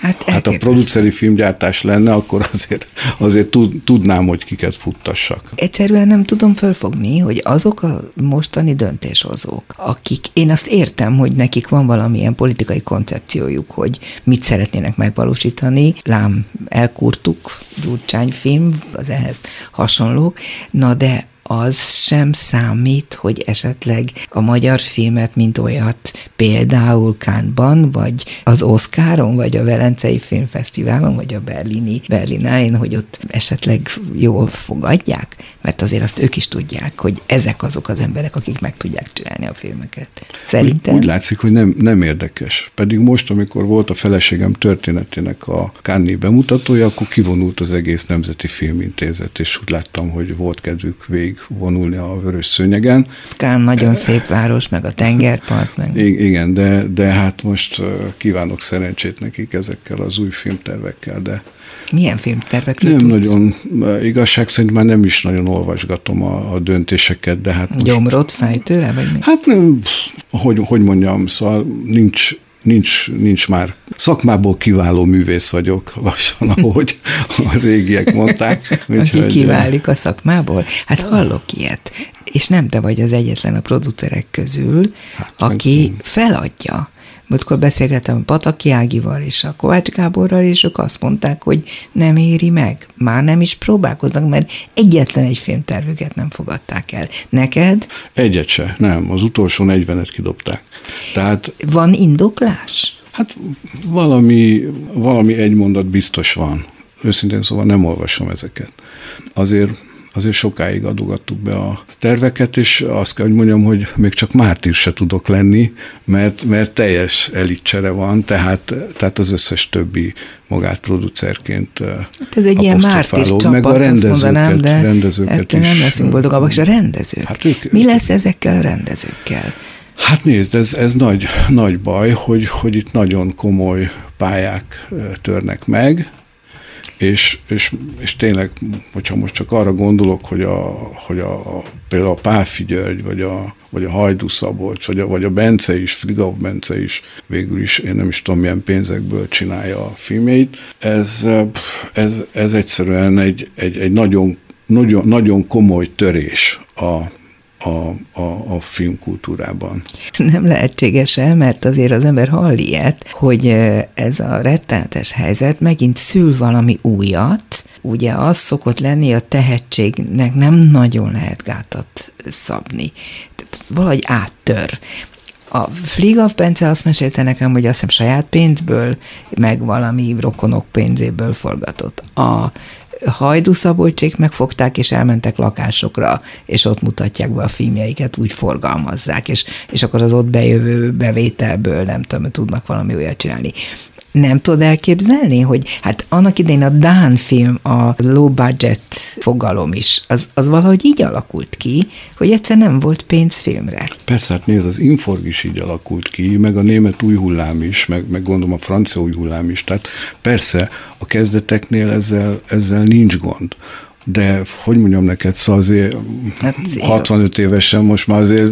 Hát, hát a produceri filmgyártás lenne, akkor azért, azért tudnám, hogy kiket futtassak. Egyszerűen nem tudom fölfogni, hogy azok a mostani döntéshozók, akik, én azt értem, hogy nekik van valamilyen politikai koncepciójuk, hogy mit szeretnének megvalósítani, lám elkúrtuk, Gyurcsány film, az ehhez hasonlók, na de az sem számít, hogy esetleg a magyar filmet, mint olyat például Cannes-ban, vagy az Oscaron, vagy a Velencei Filmfesztiválon, vagy a Berlini Berlinálén, hogy ott esetleg jól fogadják, mert azért azt ők is tudják, hogy ezek azok az emberek, akik meg tudják csinálni a filmeket. Szerintem? Úgy, úgy látszik, hogy nem, nem érdekes. Pedig most, amikor volt a feleségem történetének a Cannes-i bemutatója, akkor kivonult az egész Nemzeti Filmintézet, és úgy láttam, hogy volt kedvük végig vonulni a vörös szőnyegen. Cannes nagyon szép város, meg a tengerpart. Meg... Igen, de, de hát most kívánok szerencsét nekik ezekkel az új filmtervekkel, de milyen filmtervekről nem tudsz? Nagyon, igazság szerint már nem is nagyon olvasgatom a, a döntéseket, de hát most... Gyomrod fáj tőle, vagy mi? Hát nem, hogy, hogy mondjam, szóval nincs Nincs, nincs már. Szakmából kiváló művész vagyok, lassan, ahogy a régiek mondták. Aki kiválik a szakmából? Hát hallok ilyet. És nem te vagy az egyetlen a producerek közül, hát, aki feladja. Múltkor beszélgettem a Pataki Ágival és a Kovács Gáborral, és ők azt mondták, hogy nem éri meg. Már nem is próbálkoznak, mert egyetlen egy filmtervüket nem fogadták el. Neked? Egyet se, nem. Az utolsó negyvenet kidobták. Tehát... Van indoklás? Hát valami, valami egy mondat biztos van. Őszintén szóval nem olvasom ezeket. Azért... Azért sokáig adogattuk be a terveket, és azt kell, hogy mondjam, hogy még csak mártír se tudok lenni, mert, mert teljes elitcsere van, tehát, tehát az összes többi magát producerként hát ez egy ilyen mártír csapat, meg a rendezőket, mondanám, de rendezőket is. Nem leszünk boldogabbak, és a rendezők. Hát ők, Mi lesz ezekkel a rendezőkkel? Hát nézd, ez, ez nagy, nagy baj, hogy, hogy itt nagyon komoly pályák törnek meg, És, és, és tényleg, hogyha most csak arra gondolok, hogy, a, hogy a, például a Pálfi György, vagy a, vagy a Hajdú Szabolcs, vagy a, vagy a Bence is, Fliegauf Bence is, végül is én nem is tudom, milyen pénzekből csinálja a filmjeit, ez, ez, ez egyszerűen egy, egy, egy nagyon, nagyon, nagyon komoly törés a A, a, a filmkultúrában. Nem lehetséges-e, mert azért az ember hall ilyet, hogy ez a rettenetes helyzet megint szül valami újat. Ugye az szokott lenni, a tehetségnek nem nagyon lehet gátat szabni. Tehát ez valahogy áttör. A Fliegauf Bence azt mesélte nekem, hogy azt hiszem saját pénzből, meg valami rokonok pénzéből forgatott. A Hajdú Szabolcsék megfogták, és elmentek lakásokra, és ott mutatják be a filmjeiket, úgy forgalmazzák, és, és akkor az ott bejövő bevételből nem tudom, tudnak valami olyat csinálni. Nem tudod elképzelni, hogy hát annak idején a dán film, a low budget fogalom is, az, az valahogy így alakult ki, hogy egyszer nem volt pénz filmre. Persze, hát nézd, az Inforg is így alakult ki, meg a német új hullám is, meg, meg gondolom a francia új hullám is, tehát persze a kezdeteknél ezzel, ezzel nincs gond. De hogy mondjam neked, szóval azért hát, hatvanöt évesen most már azért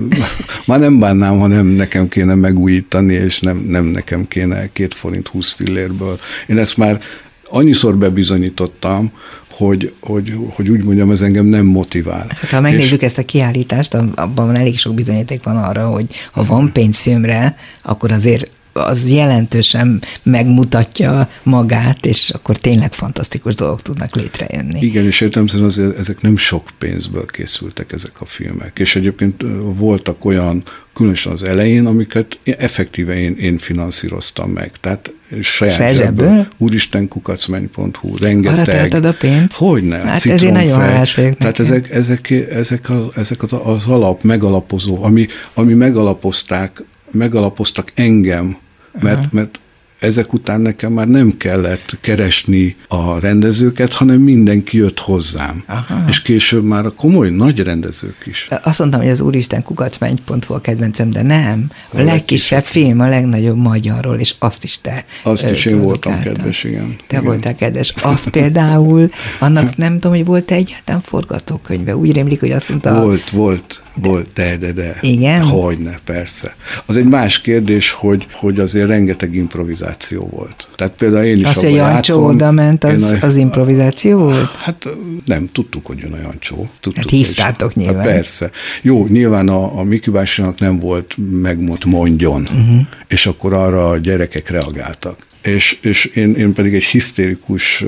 már nem bánnám, ha nem nekem kéne megújítani, és nem, nem nekem kéne két forint húsz fillérből. Én ezt már annyiszor bebizonyítottam, hogy, hogy, hogy úgy mondjam, ez engem nem motivál. Hát, ha megnézzük és... ezt a kiállítást, abban elég sok bizonyíték van arra, hogy ha van pénz filmre, akkor azért az jelentősen megmutatja magát, és akkor tényleg fantasztikus dolgok tudnak létrejönni. Igen, és értelemszerűen azért ezek nem sok pénzből készültek ezek a filmek, és egyébként voltak olyan, különösen az elején, amiket effektíve én, én finanszíroztam meg. Tehát saját zsebből. Úristen Kukacmenny pont hú, rengeteg. Arra töltöd a pénzt? Hogyne, hát citromfej. Tehát ezek, ezek, ezek, az, ezek az, az alap, megalapozó, ami, ami megalapozták megalapoztak engem, mert, mert ezek után nekem már nem kellett keresni a rendezőket, hanem mindenki jött hozzám. Aha. És később már a komoly nagy rendezők is. Azt mondtam, hogy az Úristen Kukacmenny pont hú a kedvencem, de nem. A, a legkisebb, legkisebb film a legnagyobb magyarról, és azt is te. Azt is én voltam kedves, igen. Te igen. voltál kedves. Az például, annak nem tudom, hogy volt-e egyáltalán forgatókönyve. Úgy rémlik, hogy azt mondta... Volt, volt, de, volt, de, de, de. Igen? Hogyne, persze. Az egy más kérdés, hogy, hogy azért rengeteg improvizáció volt. Tehát például én is azt, hogy Jancsó oda ment, az, az improvizáció volt? Hát nem, tudtuk, hogy jön a Jancsó. Hát hívtátok nyilván. Hát persze. Jó, nyilván a, a Miki bácsinak nem volt megmond mondjon, uh-huh. és akkor arra a gyerekek reagáltak. És, és én, én pedig egy hisztérikus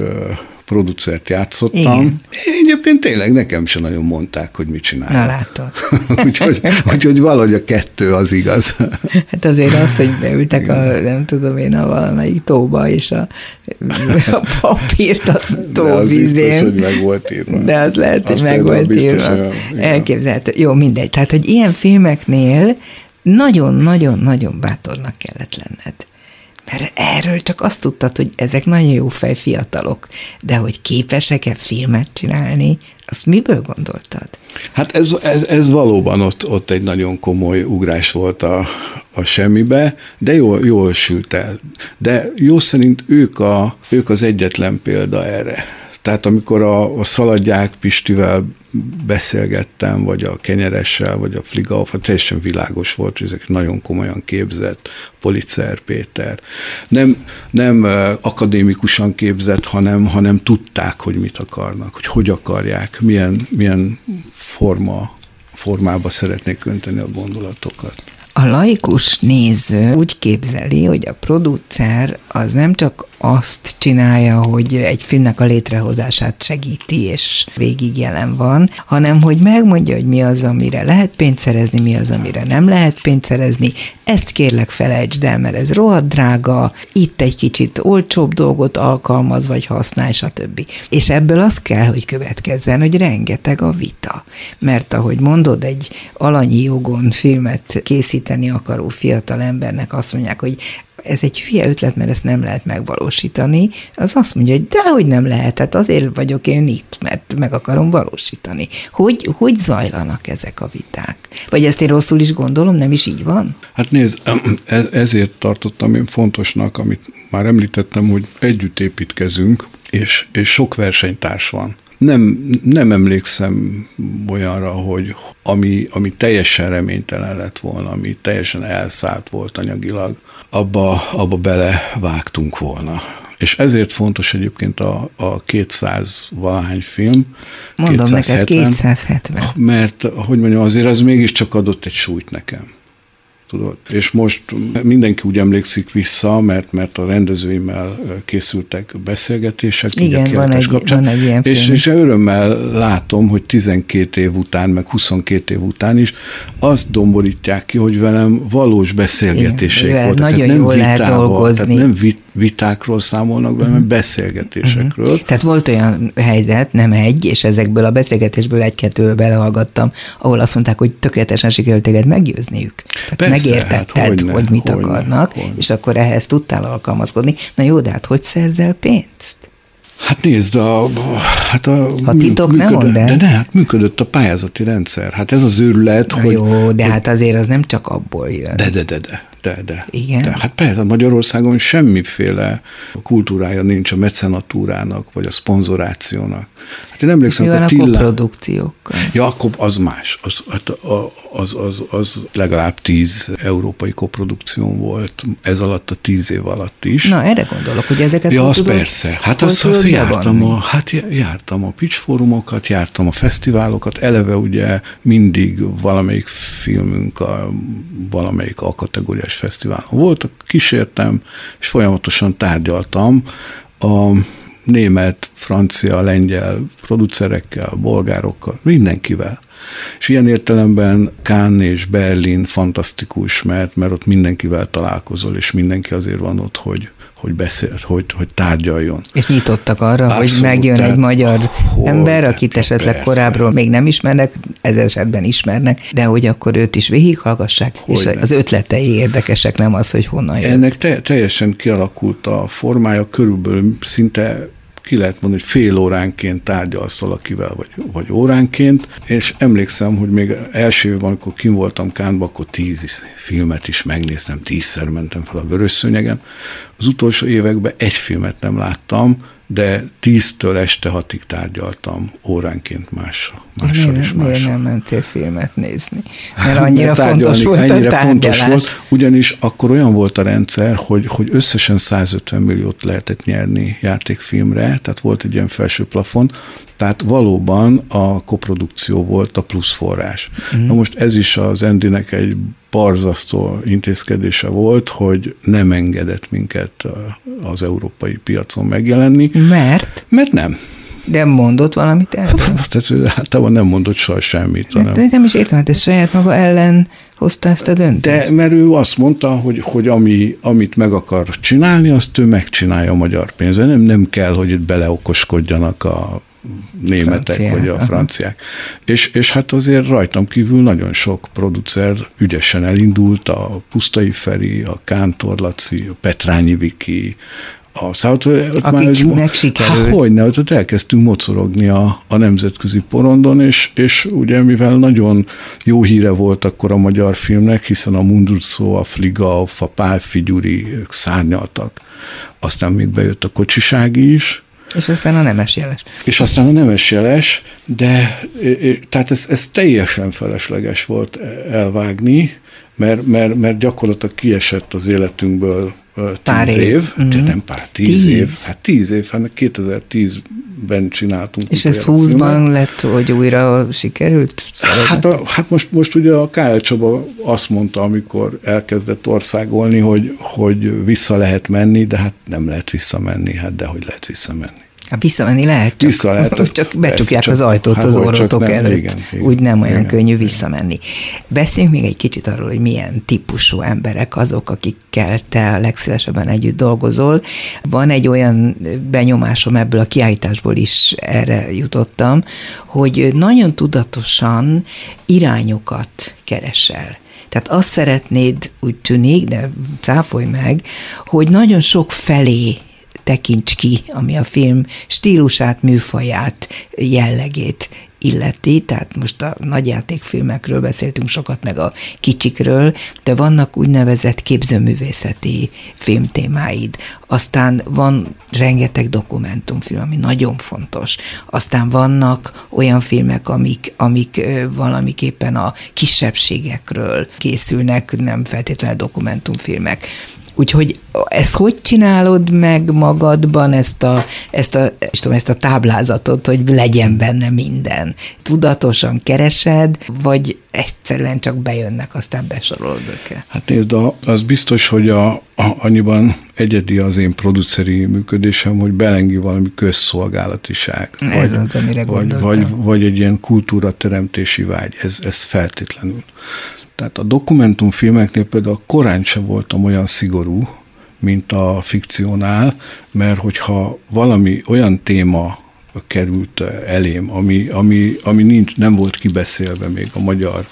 producert játszottam. Igen. Egyébként tényleg nekem sem nagyon mondták, hogy mit csinálják. Na látod. úgyhogy, úgyhogy valahogy a kettő az igaz. Hát azért az, hogy beültek a, nem tudom én, a valamelyik tóba, és a, a papírt a tóvízén. De az biztos, hogy meg volt írva. De az lehet, hogy meg volt írva. Elképzelhető. Jó, mindegy. Tehát, hogy ilyen filmeknél nagyon-nagyon-nagyon bátornak kellett lenned. Mert erről csak azt tudtad, hogy ezek nagyon jó fej fiatalok, de hogy képesek-e filmet csinálni, azt miből gondoltad? Hát ez, ez, ez valóban ott, ott egy nagyon komoly ugrás volt a, a semmibe, de jól, jól sült el. De jó szerint ők, a, ők az egyetlen példa erre. Tehát amikor a, a Szaladják Pistivel beszélgettem, vagy a Kenyeressel, vagy a Fliegauf, teljesen világos volt, hogy ezek nagyon komolyan képzett, Policer Péter. Nem, nem akadémikusan képzett, hanem, hanem tudták, hogy mit akarnak, hogy hogy akarják, milyen, milyen forma, formába szeretnék önteni a gondolatokat. A laikus néző úgy képzeli, hogy a producer az nem csak azt csinálja, hogy egy filmnek a létrehozását segíti, és végig jelen van, hanem hogy megmondja, hogy mi az, amire lehet pénzt szerezni, mi az, amire nem lehet pénzt szerezni. Ezt kérlek felejtsd el, mert ez rohadt drága, itt egy kicsit olcsóbb dolgot alkalmaz, vagy használ, stb. És ebből az kell, hogy következzen, hogy rengeteg a vita. Mert ahogy mondod, egy alanyi jogon filmet készíteni akaró fiatal embernek azt mondják, hogy ez egy hülye ötlet, mert ezt nem lehet megvalósítani, az azt mondja, hogy dehogy nem lehet, hát azért vagyok én itt, mert meg akarom valósítani. Hogy, hogy zajlanak ezek a viták? Vagy ezt én rosszul is gondolom, nem is így van? Hát nézd, ezért tartottam én fontosnak, amit már említettem, hogy együtt építkezünk, és, és sok versenytárs van. Nem, nem emlékszem olyanra, hogy ami, ami teljesen reménytelen lett volna, ami teljesen elszállt volt anyagilag, abba, abba belevágtunk volna. És ezért fontos egyébként a, a kétszáz valahány film. Mondom neked, kétszázhetven. Mert, hogy mondjam, azért az mégiscsak adott egy súlyt nekem. Tudod? És most mindenki úgy emlékszik vissza, mert, mert a rendezőimmel készültek beszélgetések. Igen, van egy, van egy ilyen film. És, és örömmel látom, hogy tizenkét év után, meg huszonkét év után is azt domborítják ki, hogy velem valós beszélgetések igen, voltak. Nagyon tehát jól lehet dolgozni. Tehát nem vitákról számolnak be, mm. hanem beszélgetésekről. Mm-hmm. Tehát volt olyan helyzet, nem egy, és ezekből a beszélgetésből egy-kettőből belehallgattam, ahol azt mondták, hogy tökéletesen sikerült téged meggyőzniük. Megértetted, hát hogy, hogy mit hogyne, akarnak, hogyne. És akkor ehhez tudtál alkalmazkodni. Na jó, de hát hogy szerzel pénzt? Hát nézd, a, hát a, a titok működött, nem mondd el. De ne, hát működött a pályázati rendszer. Hát ez az őrület, hogy... Jó, de hogy, hát azért az nem csak abból jön. De, de, de, de. De, de. Igen. De. Hát persze, Magyarországon semmiféle kultúrája nincs a mecenatúrának, vagy a szponzorációnak. Hát én emlékszem, hogy a Tilla... koprodukciókkal. Ja, akkor az más. Az, az, az, az legalább tíz európai koprodukción volt, ez alatt a tíz év alatt is. Na, erre gondolok, hogy ezeket ja, az tudod, persze. Hát az, az jártam, a, hát jártam a pitch fórumokat, jártam a fesztiválokat, eleve ugye mindig valamelyik filmünk a, valamelyik A kategóriás fesztiválon volt, kísértem, és folyamatosan tárgyaltam a német, francia, lengyel producerekkel, bolgárokkal, mindenkivel. És ilyen értelemben Cannes és Berlin fantasztikus, mert, mert ott mindenkivel találkozol, és mindenki azért van ott, hogy, hogy beszélt, hogy, hogy tárgyaljon. És nyitottak arra, abszolút, hogy megjön egy magyar hol, ember, akit esetleg persze. korábbról még nem ismernek, ez esetben ismernek, de hogy akkor őt is végighallgassák, hogy és nem. Az ötletei érdekesek, nem az, hogy honnan jött. Ennek te, teljesen kialakult a formája, körülbelül szinte ki lehet mondani, hogy fél óránként tárgyalsz valakivel, vagy, vagy óránként, és emlékszem, hogy még első évben, amikor kim voltam Cannes-ba, akkor tíz filmet is megnéztem, tízszer mentem fel a Vörös-szőnyegen. Az utolsó években egy filmet nem láttam, de tíztől este hatig tárgyaltam óránként mással, mással és mással. Miért nem mentél filmet nézni? Mert annyira fontos volt a tárgyalás. Fontos volt, ugyanis akkor olyan volt a rendszer, hogy, hogy összesen százötven milliót lehetett nyerni játékfilmre, tehát volt egy ilyen felső plafon, tehát valóban a koprodukció volt a plusz forrás. Mm. Na most ez is az Andynek egy barzasztó intézkedése volt, hogy nem engedett minket az európai piacon megjelenni. Mert? Mert nem. De mondott valamit el? Tehát általában nem mondott soha semmit. De, hanem... de nem is értem, hát ez saját maga ellen hozta ezt a döntést. De mert ő azt mondta, hogy, hogy ami, amit meg akar csinálni, azt ő megcsinálja a magyar pénzre. Nem, nem kell, hogy itt beleokoskodjanak a németek, franciák, vagy a aha. franciák. És, és hát azért rajtam kívül nagyon sok producer ügyesen elindult, a Pusztai Feri, a Kántor Laci, a Petrányi Viki, a Szállótól, sikerült. Hogyne, ott elkezdtünk mocorogni a, a nemzetközi porondon, és, és ugye mivel nagyon jó híre volt akkor a magyar filmnek, hiszen a Mundruczó, a Fliegauf, a Pálfi Gyuri szárnyaltak. Aztán még bejött a Kocsiság is, és aztán a Nemes Jeles. És aztán a Nemes Jeles, de tehát ez, ez teljesen felesleges volt elvágni, mert, mert, mert gyakorlatilag kiesett az életünkből pár tíz év, év. Mm. nem pár, tíz, tíz év, hát tíz év, hát kétezer-tízben csináltunk. És ez húszban lett, hogy újra sikerült? Hát, a, hát most, most ugye a K L. Csaba azt mondta, amikor elkezdett országolni, hogy, hogy vissza lehet menni, de hát nem lehet visszamenni, hát de hogy lehet visszamenni. Hát visszamenni lehet, csak, vissza lehet, csak becsukják csak, az ajtót hát az orrotok nem, előtt. Igen, igen, úgy nem olyan igen, könnyű visszamenni. Beszéljünk még egy kicsit arról, hogy milyen típusú emberek azok, akikkel te legszívesebben együtt dolgozol. Van egy olyan benyomásom ebből a kiállításból is, erre jutottam, hogy nagyon tudatosan irányokat keresel. Tehát azt szeretnéd, úgy tűnik, de cáfolj meg, hogy nagyon sok felé tekints ki, ami a film stílusát, műfaját, jellegét illeti, tehát most a nagyjátékfilmekről beszéltünk sokat, meg a kicsikről, de vannak úgynevezett képzőművészeti filmtémáid. Aztán van rengeteg dokumentumfilm, ami nagyon fontos. Aztán vannak olyan filmek, amik, amik valamiképpen a kisebbségekről készülnek, nem feltétlenül dokumentumfilmek. Úgyhogy ezt hogy csinálod meg magadban, ezt a, ezt, a, tudom, ezt a táblázatot, hogy legyen benne minden? Tudatosan keresed, vagy egyszerűen csak bejönnek, aztán besorolod őket? Hát nézd, az biztos, hogy a, a, annyiban egyedi az én produceri működésem, hogy belengi valami közszolgálatiság. Ez vagy, az, amire gondoltam. Vagy, vagy egy ilyen kultúrateremtési vágy, ez, ez feltétlenül. Tehát a dokumentumfilmeknél például korán sem voltam olyan szigorú, mint a fikciónál, mert hogyha valami olyan téma került elém, ami, ami, ami nincs, nem volt kibeszélve még a magyar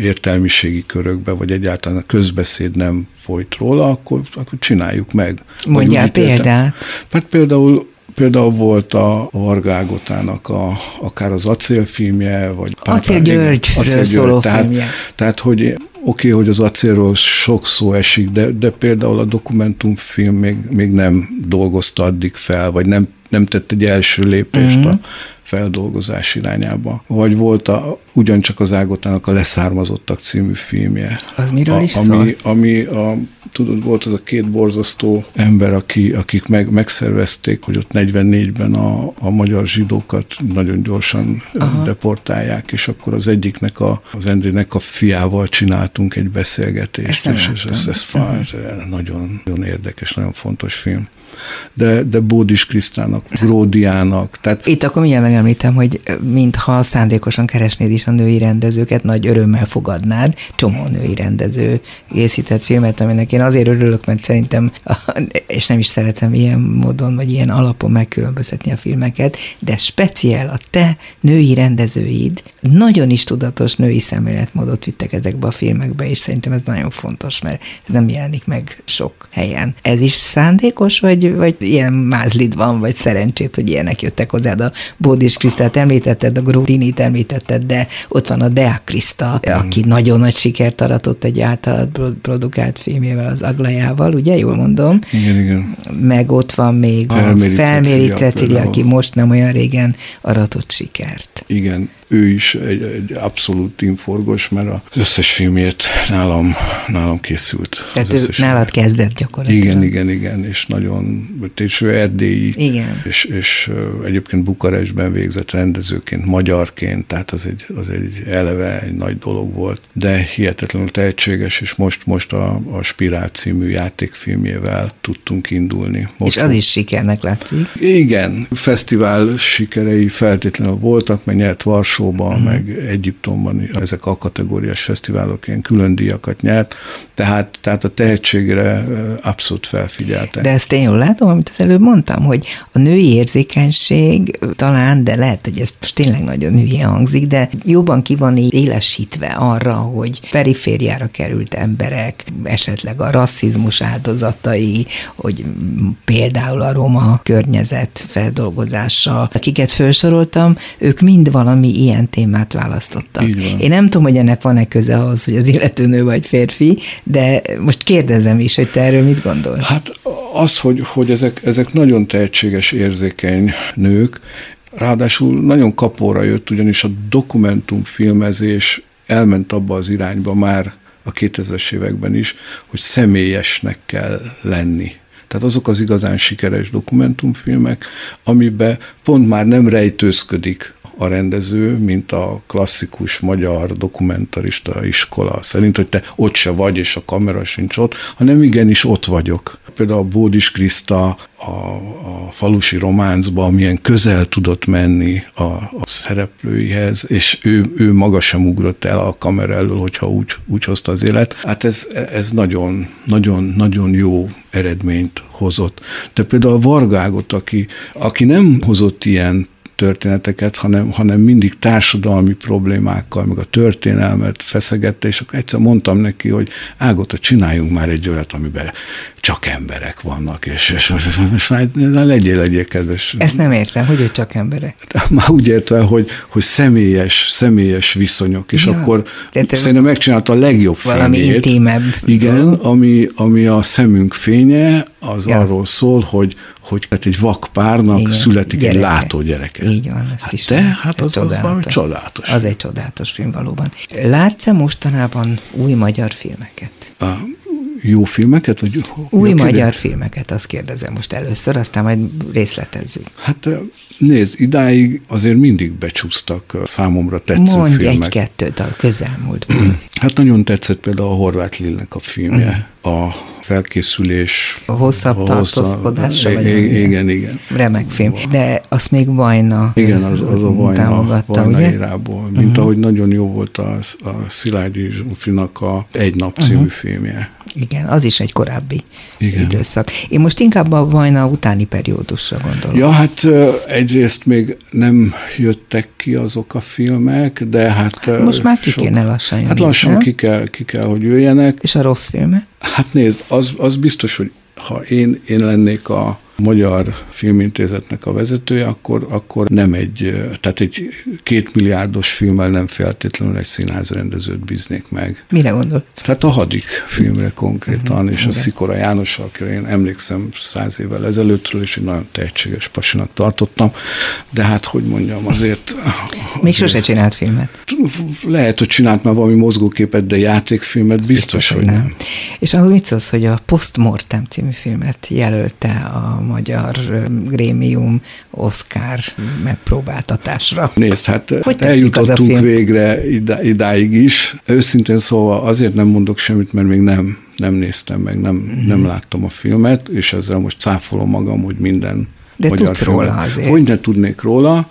értelmiségi körökbe, vagy egyáltalán a közbeszéd nem folyt róla, akkor, akkor csináljuk meg. Mondjál példát. Hát például Például volt a Varga Ágotának a, akár az Acélfilmje, vagy... Acél Györgyről szóló filmje. Tehát, hogy oké, hogy az acélról sok szó esik, de, de például a dokumentumfilm még, még nem dolgozta addig fel, vagy nem, nem tett egy első lépést mm-hmm. a feldolgozás irányába. Vagy volt a, ugyancsak az Ágotának a Leszármazottak című filmje. Az miről is a, szól? Ami, ami a, tudod, volt az a két borzasztó ember, aki, akik meg, megszervezték, hogy ott negyvennégyben a, a magyar zsidókat nagyon gyorsan aha. deportálják, és akkor az egyiknek, a, az Endrének a fiával csináltunk egy beszélgetést. És és ez, ez fájt, nagyon, nagyon érdekes, nagyon fontos film. De, de Bódis Krisztának, Gródiának. Tehát... Itt akkor mindjárt megemlítem, hogy mintha szándékosan keresnéd is a női rendezőket, nagy örömmel fogadnád. Csomó női rendező készített filmet, aminek én azért örülök, mert szerintem, és nem is szeretem ilyen módon, vagy ilyen alapon megkülönböztetni a filmeket, de speciál a te női rendezőid nagyon is tudatos női szemléletmódot vittek ezekbe a filmekbe, és szerintem ez nagyon fontos, mert ez nem jelenik meg sok helyen. Ez is szándékos, vagy vagy ilyen mázlid van, vagy szerencsét, hogy ilyenek jöttek hozzád. A Bódis Krisztát említetted, a Gródinit említetted, de ott van a Deák Kriszta, aki mm. nagyon nagy sikert aratott egy általad produkált filmjével, az Aglajával, ugye? Jól mondom? Igen, igen. Meg ott van még Felméri Cecilia, aki most nem olyan régen aratott sikert. Igen. Ő is egy, egy abszolút inforgos, mert az összes filmért nálam, nálam készült. Tehát ő nálad kezdett gyakorlatilag. Igen, igen, igen, és nagyon, és ő erdélyi, igen. És, és egyébként Bukarestben végzett rendezőként, magyarként, tehát az egy, az egy eleve egy nagy dolog volt, de hihetetlenül tehetséges, és most, most a, a Spirál című játékfilmjével tudtunk indulni. Most és az is sikernek látszik. Igen, fesztivál sikerei feltétlenül voltak, mert nyert Varsó, Varsóban, meg Egyiptomban ezek a kategóriás fesztiválok ilyen külön díjakat nyert, tehát, tehát a tehetségre abszolút felfigyeltek. De ezt én jól látom, amit az előbb mondtam, hogy a női érzékenység talán, de lehet, hogy ez tényleg nagyon hülye hangzik, de jobban ki van élesítve arra, hogy perifériára került emberek, esetleg a rasszizmus áldozatai, hogy például a roma környezet feldolgozása, akiket felsoroltam, ők mind valami ilyen témát választottak. Én nem tudom, hogy ennek van-e köze ahhoz, hogy az illető nő vagy férfi, de most kérdezem is, hogy te erről mit gondolsz? Hát az, hogy, hogy ezek, ezek nagyon tehetséges, érzékeny nők, ráadásul nagyon kapóra jött, ugyanis a dokumentumfilmezés elment abba az irányba már a kétezres években is, hogy személyesnek kell lenni. Tehát azok az igazán sikeres dokumentumfilmek, amiben pont már nem rejtőzködik a rendező, mint a klasszikus magyar dokumentarista iskola szerint, hogy te ott se vagy, és a kamera sincs ott, hanem igenis ott vagyok. Például a Bódis Kriszta a, a falusi románcban milyen közel tudott menni a, a szereplőihez, és ő, ő maga sem ugrott el a kamera elől, hogyha úgy, úgy hozta az élet. Hát ez, ez nagyon, nagyon, nagyon jó eredményt hozott. De például a Varga Ágot, aki, aki nem hozott ilyen történeteket, hanem, hanem mindig társadalmi problémákkal, meg a történelmet feszegette, és akkor egyszer mondtam neki, hogy Ágota, csináljunk már egy olyat, amiben csak emberek vannak, és, és, és, és legyél, legyél kedves. Ezt nem értem, hogy ő csak emberek. Már úgy értve, hogy, hogy személyes, személyes viszonyok, és ja, akkor szerintem megcsinálta a legjobb filmjét. Valami intimebb. Igen, ami, ami a szemünk fénye, az ja. arról szól, hogy hogy hát egy vak párnak igen, születik gyereke. Egy látó gyereke. Így van, ezt hát is. De van. Hát az, az valami csodálatos. Az egy csodálatos film valóban. Látsz-e mostanában új magyar filmeket? A jó filmeket? Vagy új magyar kérdez? Filmeket, azt kérdezem most először, aztán majd részletezzük. Hát nézd, idáig azért mindig becsúsztak számomra tetsző Mondj filmek. Mondj egy-kettőt a közelmúltban. Hát nagyon tetszett például a Horváth Lillnek a filmje, mm. a felkészülés. A hosszabb tartózkodása. Igen, igen. Remek film. De azt még Vajna igen, az, az a Vajna, Vajna érából. Mint uh-huh. ahogy nagyon jó volt a, a Szilágyi Zsófinak a Egy nap című uh-huh. filmje. Igen, az is egy korábbi igen. időszak. Én most inkább a Vajna utáni periódusra gondolom. Ja, hát egyrészt még nem jöttek ki azok a filmek, de hát... hát most már ki sok, kéne lassan jönni. Hát lassan ki kell, ki kell, hogy jöjjenek. És a rossz filmek? Hát nézd, az, az biztos, hogy ha én, én lennék a Magyar Filmintézetnek a vezetője, akkor, akkor nem egy, tehát egy kétmilliárdos filmmel nem feltétlenül egy színházrendezőt bíznék meg. Mire gondol? Tehát a Hadik filmre konkrétan, uh-huh, és igen. A Szikora János, akire én emlékszem száz évvel ezelőttről, és egy nagyon tehetséges pasinak tartottam, de hát, hogy mondjam, azért... Még sose csinált filmet. Lehet, hogy csinált már valami mozgóképet, de játékfilmet biztos, biztos, hogy nem. nem. És ahhoz mit szólsz, hogy a Postmortem című filmet jelölte a magyar grémium Oscar megpróbáltatásra. Nézd, hát hogy eljutottunk végre idá- idáig is. Őszintén szólva azért nem mondok semmit, mert még nem, nem néztem meg, nem, mm-hmm. nem láttam a filmet, és ezzel most cáfolom magam, hogy minden De magyar tudsz filmet. Róla azért. Hogy ne tudnék róla,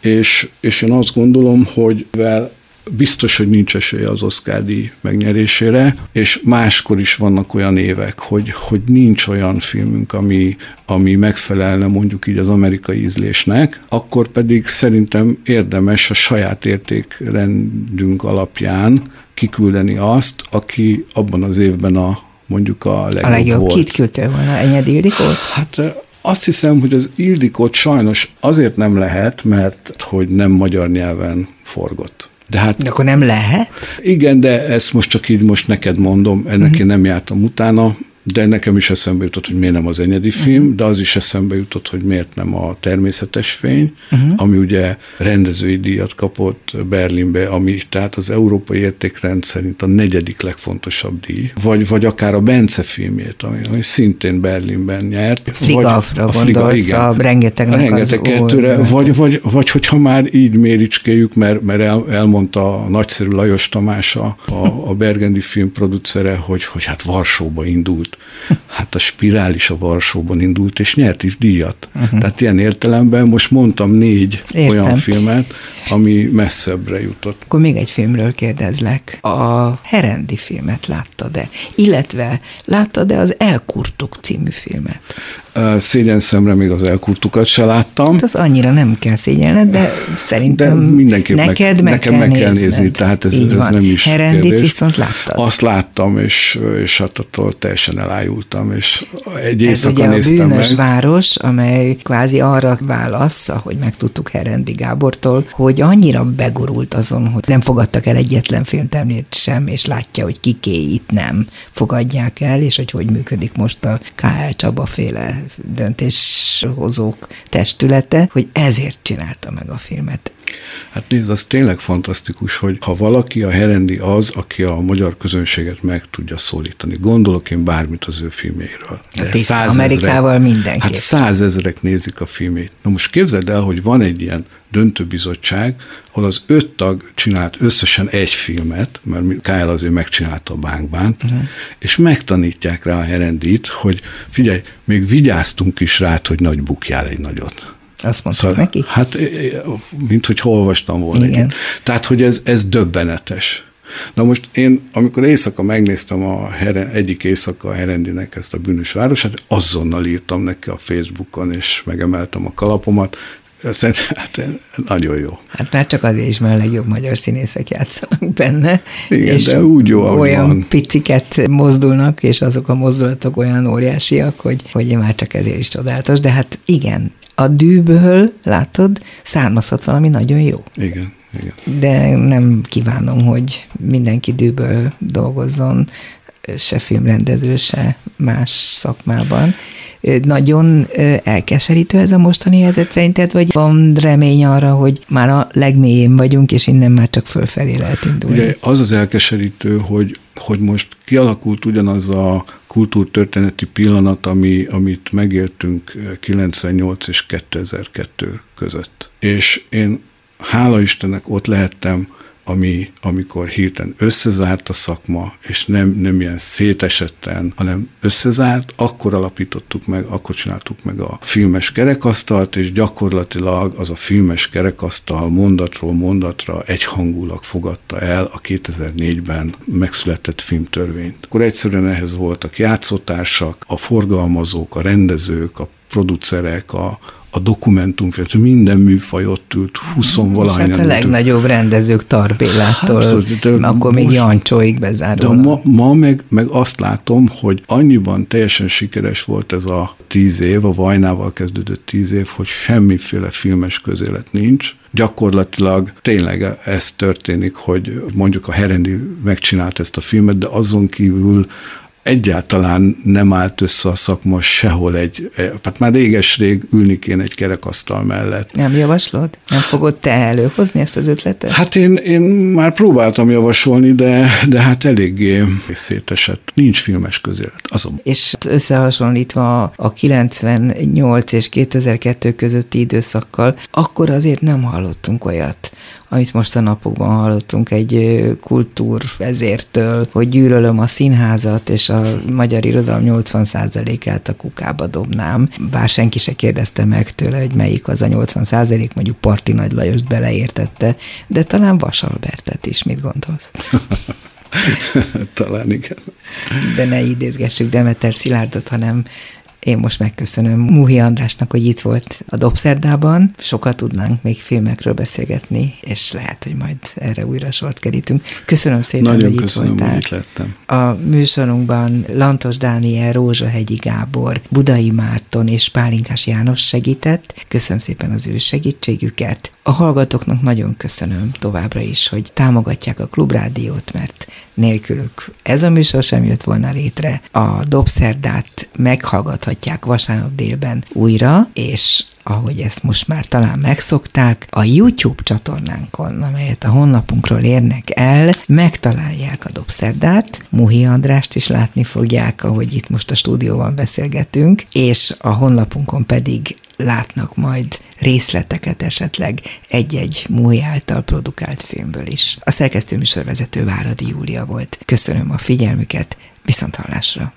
és, és én azt gondolom, hogy vel biztos, hogy nincs esélye az Oscar-díj megnyerésére, és máskor is vannak olyan évek, hogy, hogy nincs olyan filmünk, ami, ami megfelelne mondjuk így az amerikai ízlésnek, akkor pedig szerintem érdemes a saját értékrendünk alapján kiküldeni azt, aki abban az évben a mondjuk a legjobb, a legjobb volt. Kit küldtél volna? Enyedi Ildikót? Hát... Azt hiszem, hogy az Ildikót sajnos azért nem lehet, mert hogy nem magyar nyelven forgott. De, hát, de akkor nem lehet? Igen, de ezt most csak így most neked mondom, ennek uh-huh. én nem jártam utána, de nekem is eszembe jutott, hogy miért nem az Enyedi film, uh-huh. de az is eszembe jutott, hogy miért nem a Természetes fény, uh-huh. ami ugye rendezői díjat kapott Berlinbe, ami tehát az európai értékrend szerint a negyedik legfontosabb díj, vagy, vagy akár a Bence filmjét, ami, ami szintén Berlinben nyert. Fliegaufra gondolsz, a rengetegnek rengeteg az kettőre, vagy, vagy, vagy, vagy hogyha már így méricskéjük, mert, mert el, elmondta a nagyszerű Lajos Tamás, a, a bergendi film producere, hogy, hogy hát Varsóba indult. Hát a Spirál is a Varsóban indult, és nyert is díjat. Uh-huh. Tehát ilyen értelemben most mondtam négy Értem. olyan filmet, ami messzebbre jutott. Akkor még egy filmről kérdezlek. A Herendi filmet láttad-e? Illetve láttad-e az Elkurtuk című filmet? Szégyen szemre még az Elkurtukat se láttam. Hát az annyira nem kell szégyelned, de szerintem de mindenképp neked meg, nekem meg kell nézni. nézni tehát ez, ez nem is Herendit kérdés. Viszont láttad. Azt láttam, és, és hát attól teljesen elájultam, és egy éjszaka néztem meg. Ez ugye a bűnös meg. város, amely kvázi arra válasz, ahogy megtudtuk Herendi Gábortól, hogy annyira begurult azon, hogy nem fogadtak el egyetlen filmtermét sem, és látja, hogy kiké itt nem fogadják el, és hogy hogy működik most a ká el Csaba féle döntéshozók testülete, hogy ezért csinálta meg a filmet. Hát nézd, az tényleg fantasztikus, hogy ha valaki, a Herendi az, aki a magyar közönséget meg tudja szólítani. Gondolok én bármit az ő filmjeiről. De hát Amerikával mindenképp. Hát százezrek nézik a filmét. Na most képzeld el, hogy van egy ilyen döntőbizottság, ahol az öt tag csinált összesen egy filmet, mert ká el azért megcsinálta a Bánkbánt, uh-huh. és megtanítják rá a Herendit, hogy figyelj, még vigyáztunk is rád, hogy nagy bukjál egy nagyot. Azt mondtad szóval, neki? Hát, mint hogy olvastam volna. Igen. Tehát, hogy ez, ez döbbenetes. Na most én, amikor éjszaka megnéztem a Heren, egyik éjszaka a Herendinek ezt a bűnös városát, azonnal írtam neki a Facebookon, és megemeltem a kalapomat. Szerintem hát nagyon jó. Hát már csak azért is, mert a legjobb magyar színészek játszanak benne. Igen, és de úgy jó, olyan van. Piciket mozdulnak, és azok a mozdulatok olyan óriásiak, hogy, hogy én már csak ezért is csodálatos, de hát igen, a dűből, látod, származhat valami nagyon jó. Igen, igen. De nem kívánom, hogy mindenki dűből dolgozzon, se filmrendező, se más szakmában. Nagyon elkeserítő ez a mostani helyzet szerinted, vagy van remény arra, hogy már a legmélyén vagyunk, és innen már csak fölfelé lehet indulni? Ugye az az elkeserítő, hogy, hogy most kialakult ugyanaz a kultúrtörténeti pillanat, ami, amit megéltünk kilencvennyolc és kétezer-kettő között. És én hála Istennek ott lehettem, ami, amikor hirtelen összezárt a szakma, és nem, nem ilyen szétesetten, hanem összezárt, akkor alapítottuk meg, akkor csináltuk meg a filmes kerekasztalt, és gyakorlatilag az a filmes kerekasztal mondatról mondatra egyhangulag fogadta el a kétezer-négyben megszületett filmtörvényt. Akkor egyszerűen ehhez voltak játszótársak, a forgalmazók, a rendezők, a producerek, a, a dokumentumfilm, minden műfaj ott ült, huszonvalahány. Hát a legnagyobb rendezők Tarbélától, hát, akkor most, még Jancsóig bezárólag. De ma, ma meg, meg azt látom, hogy annyiban teljesen sikeres volt ez a tíz év, a Vajnával kezdődött tíz év, hogy semmiféle filmes közélet nincs. Gyakorlatilag tényleg ez történik, hogy mondjuk a Herendi megcsinált ezt a filmet, de azon kívül egyáltalán nem állt össze a szakma sehol egy, hát már réges-rég ülni kéne egy kerekasztal mellett. Nem javaslod? Nem fogod te előhozni ezt az ötletet? Hát én, én már próbáltam javasolni, de, de hát eléggé szétesett. Nincs filmes közélet. Azon. És összehasonlítva a kilencvennyolc és kétezer-kettő közötti időszakkal, akkor azért nem hallottunk olyat, amit most a napokban hallottunk egy kultúrvezértől, hogy gyűlölöm a színházat, és a magyar irodalom nyolcvan százalékát a kukába dobnám. Bár senki se kérdezte meg tőle, hogy melyik az a nyolcvan százalék, mondjuk Parti Nagy Lajost beleértette, de talán Vas Albertet is, mit gondolsz? Talán igen. De ne idézgessük Demeter Szilárdot, hanem én most megköszönöm Muhi Andrásnak, hogy itt volt a Dobszerdában. Sokat tudnánk még filmekről beszélgetni, és lehet, hogy majd erre újra sort kerítünk. Köszönöm szépen, nagyon hogy köszönöm, itt voltál. Hogy itt lettem. A műsorunkban Lantos Dániel, Rózsahegyi Gábor, Budai Márton és Pálinkás János segített. Köszönöm szépen az ő segítségüket. A hallgatóknak nagyon köszönöm továbbra is, hogy támogatják a Klubrádiót, mert nélkülük ez a műsor sem jött volna létre. A Dobszerdát meghallgathatják vasárnap délben újra, és ahogy ezt most már talán megszokták, a YouTube csatornánkon, amelyet a honlapunkról érnek el, megtalálják a Dobszerdát, Muhi Andrást is látni fogják, ahogy itt most a stúdióban beszélgetünk, és a honlapunkon pedig látnak majd részleteket esetleg egy-egy Muhi által produkált filmből is. A szerkesztő műsorvezető Váradi Júlia volt. Köszönöm a figyelmüket, viszont hallásra!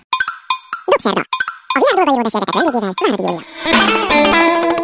Dobszerda. A világról való beszélgetett vendégével Váradi Júlia.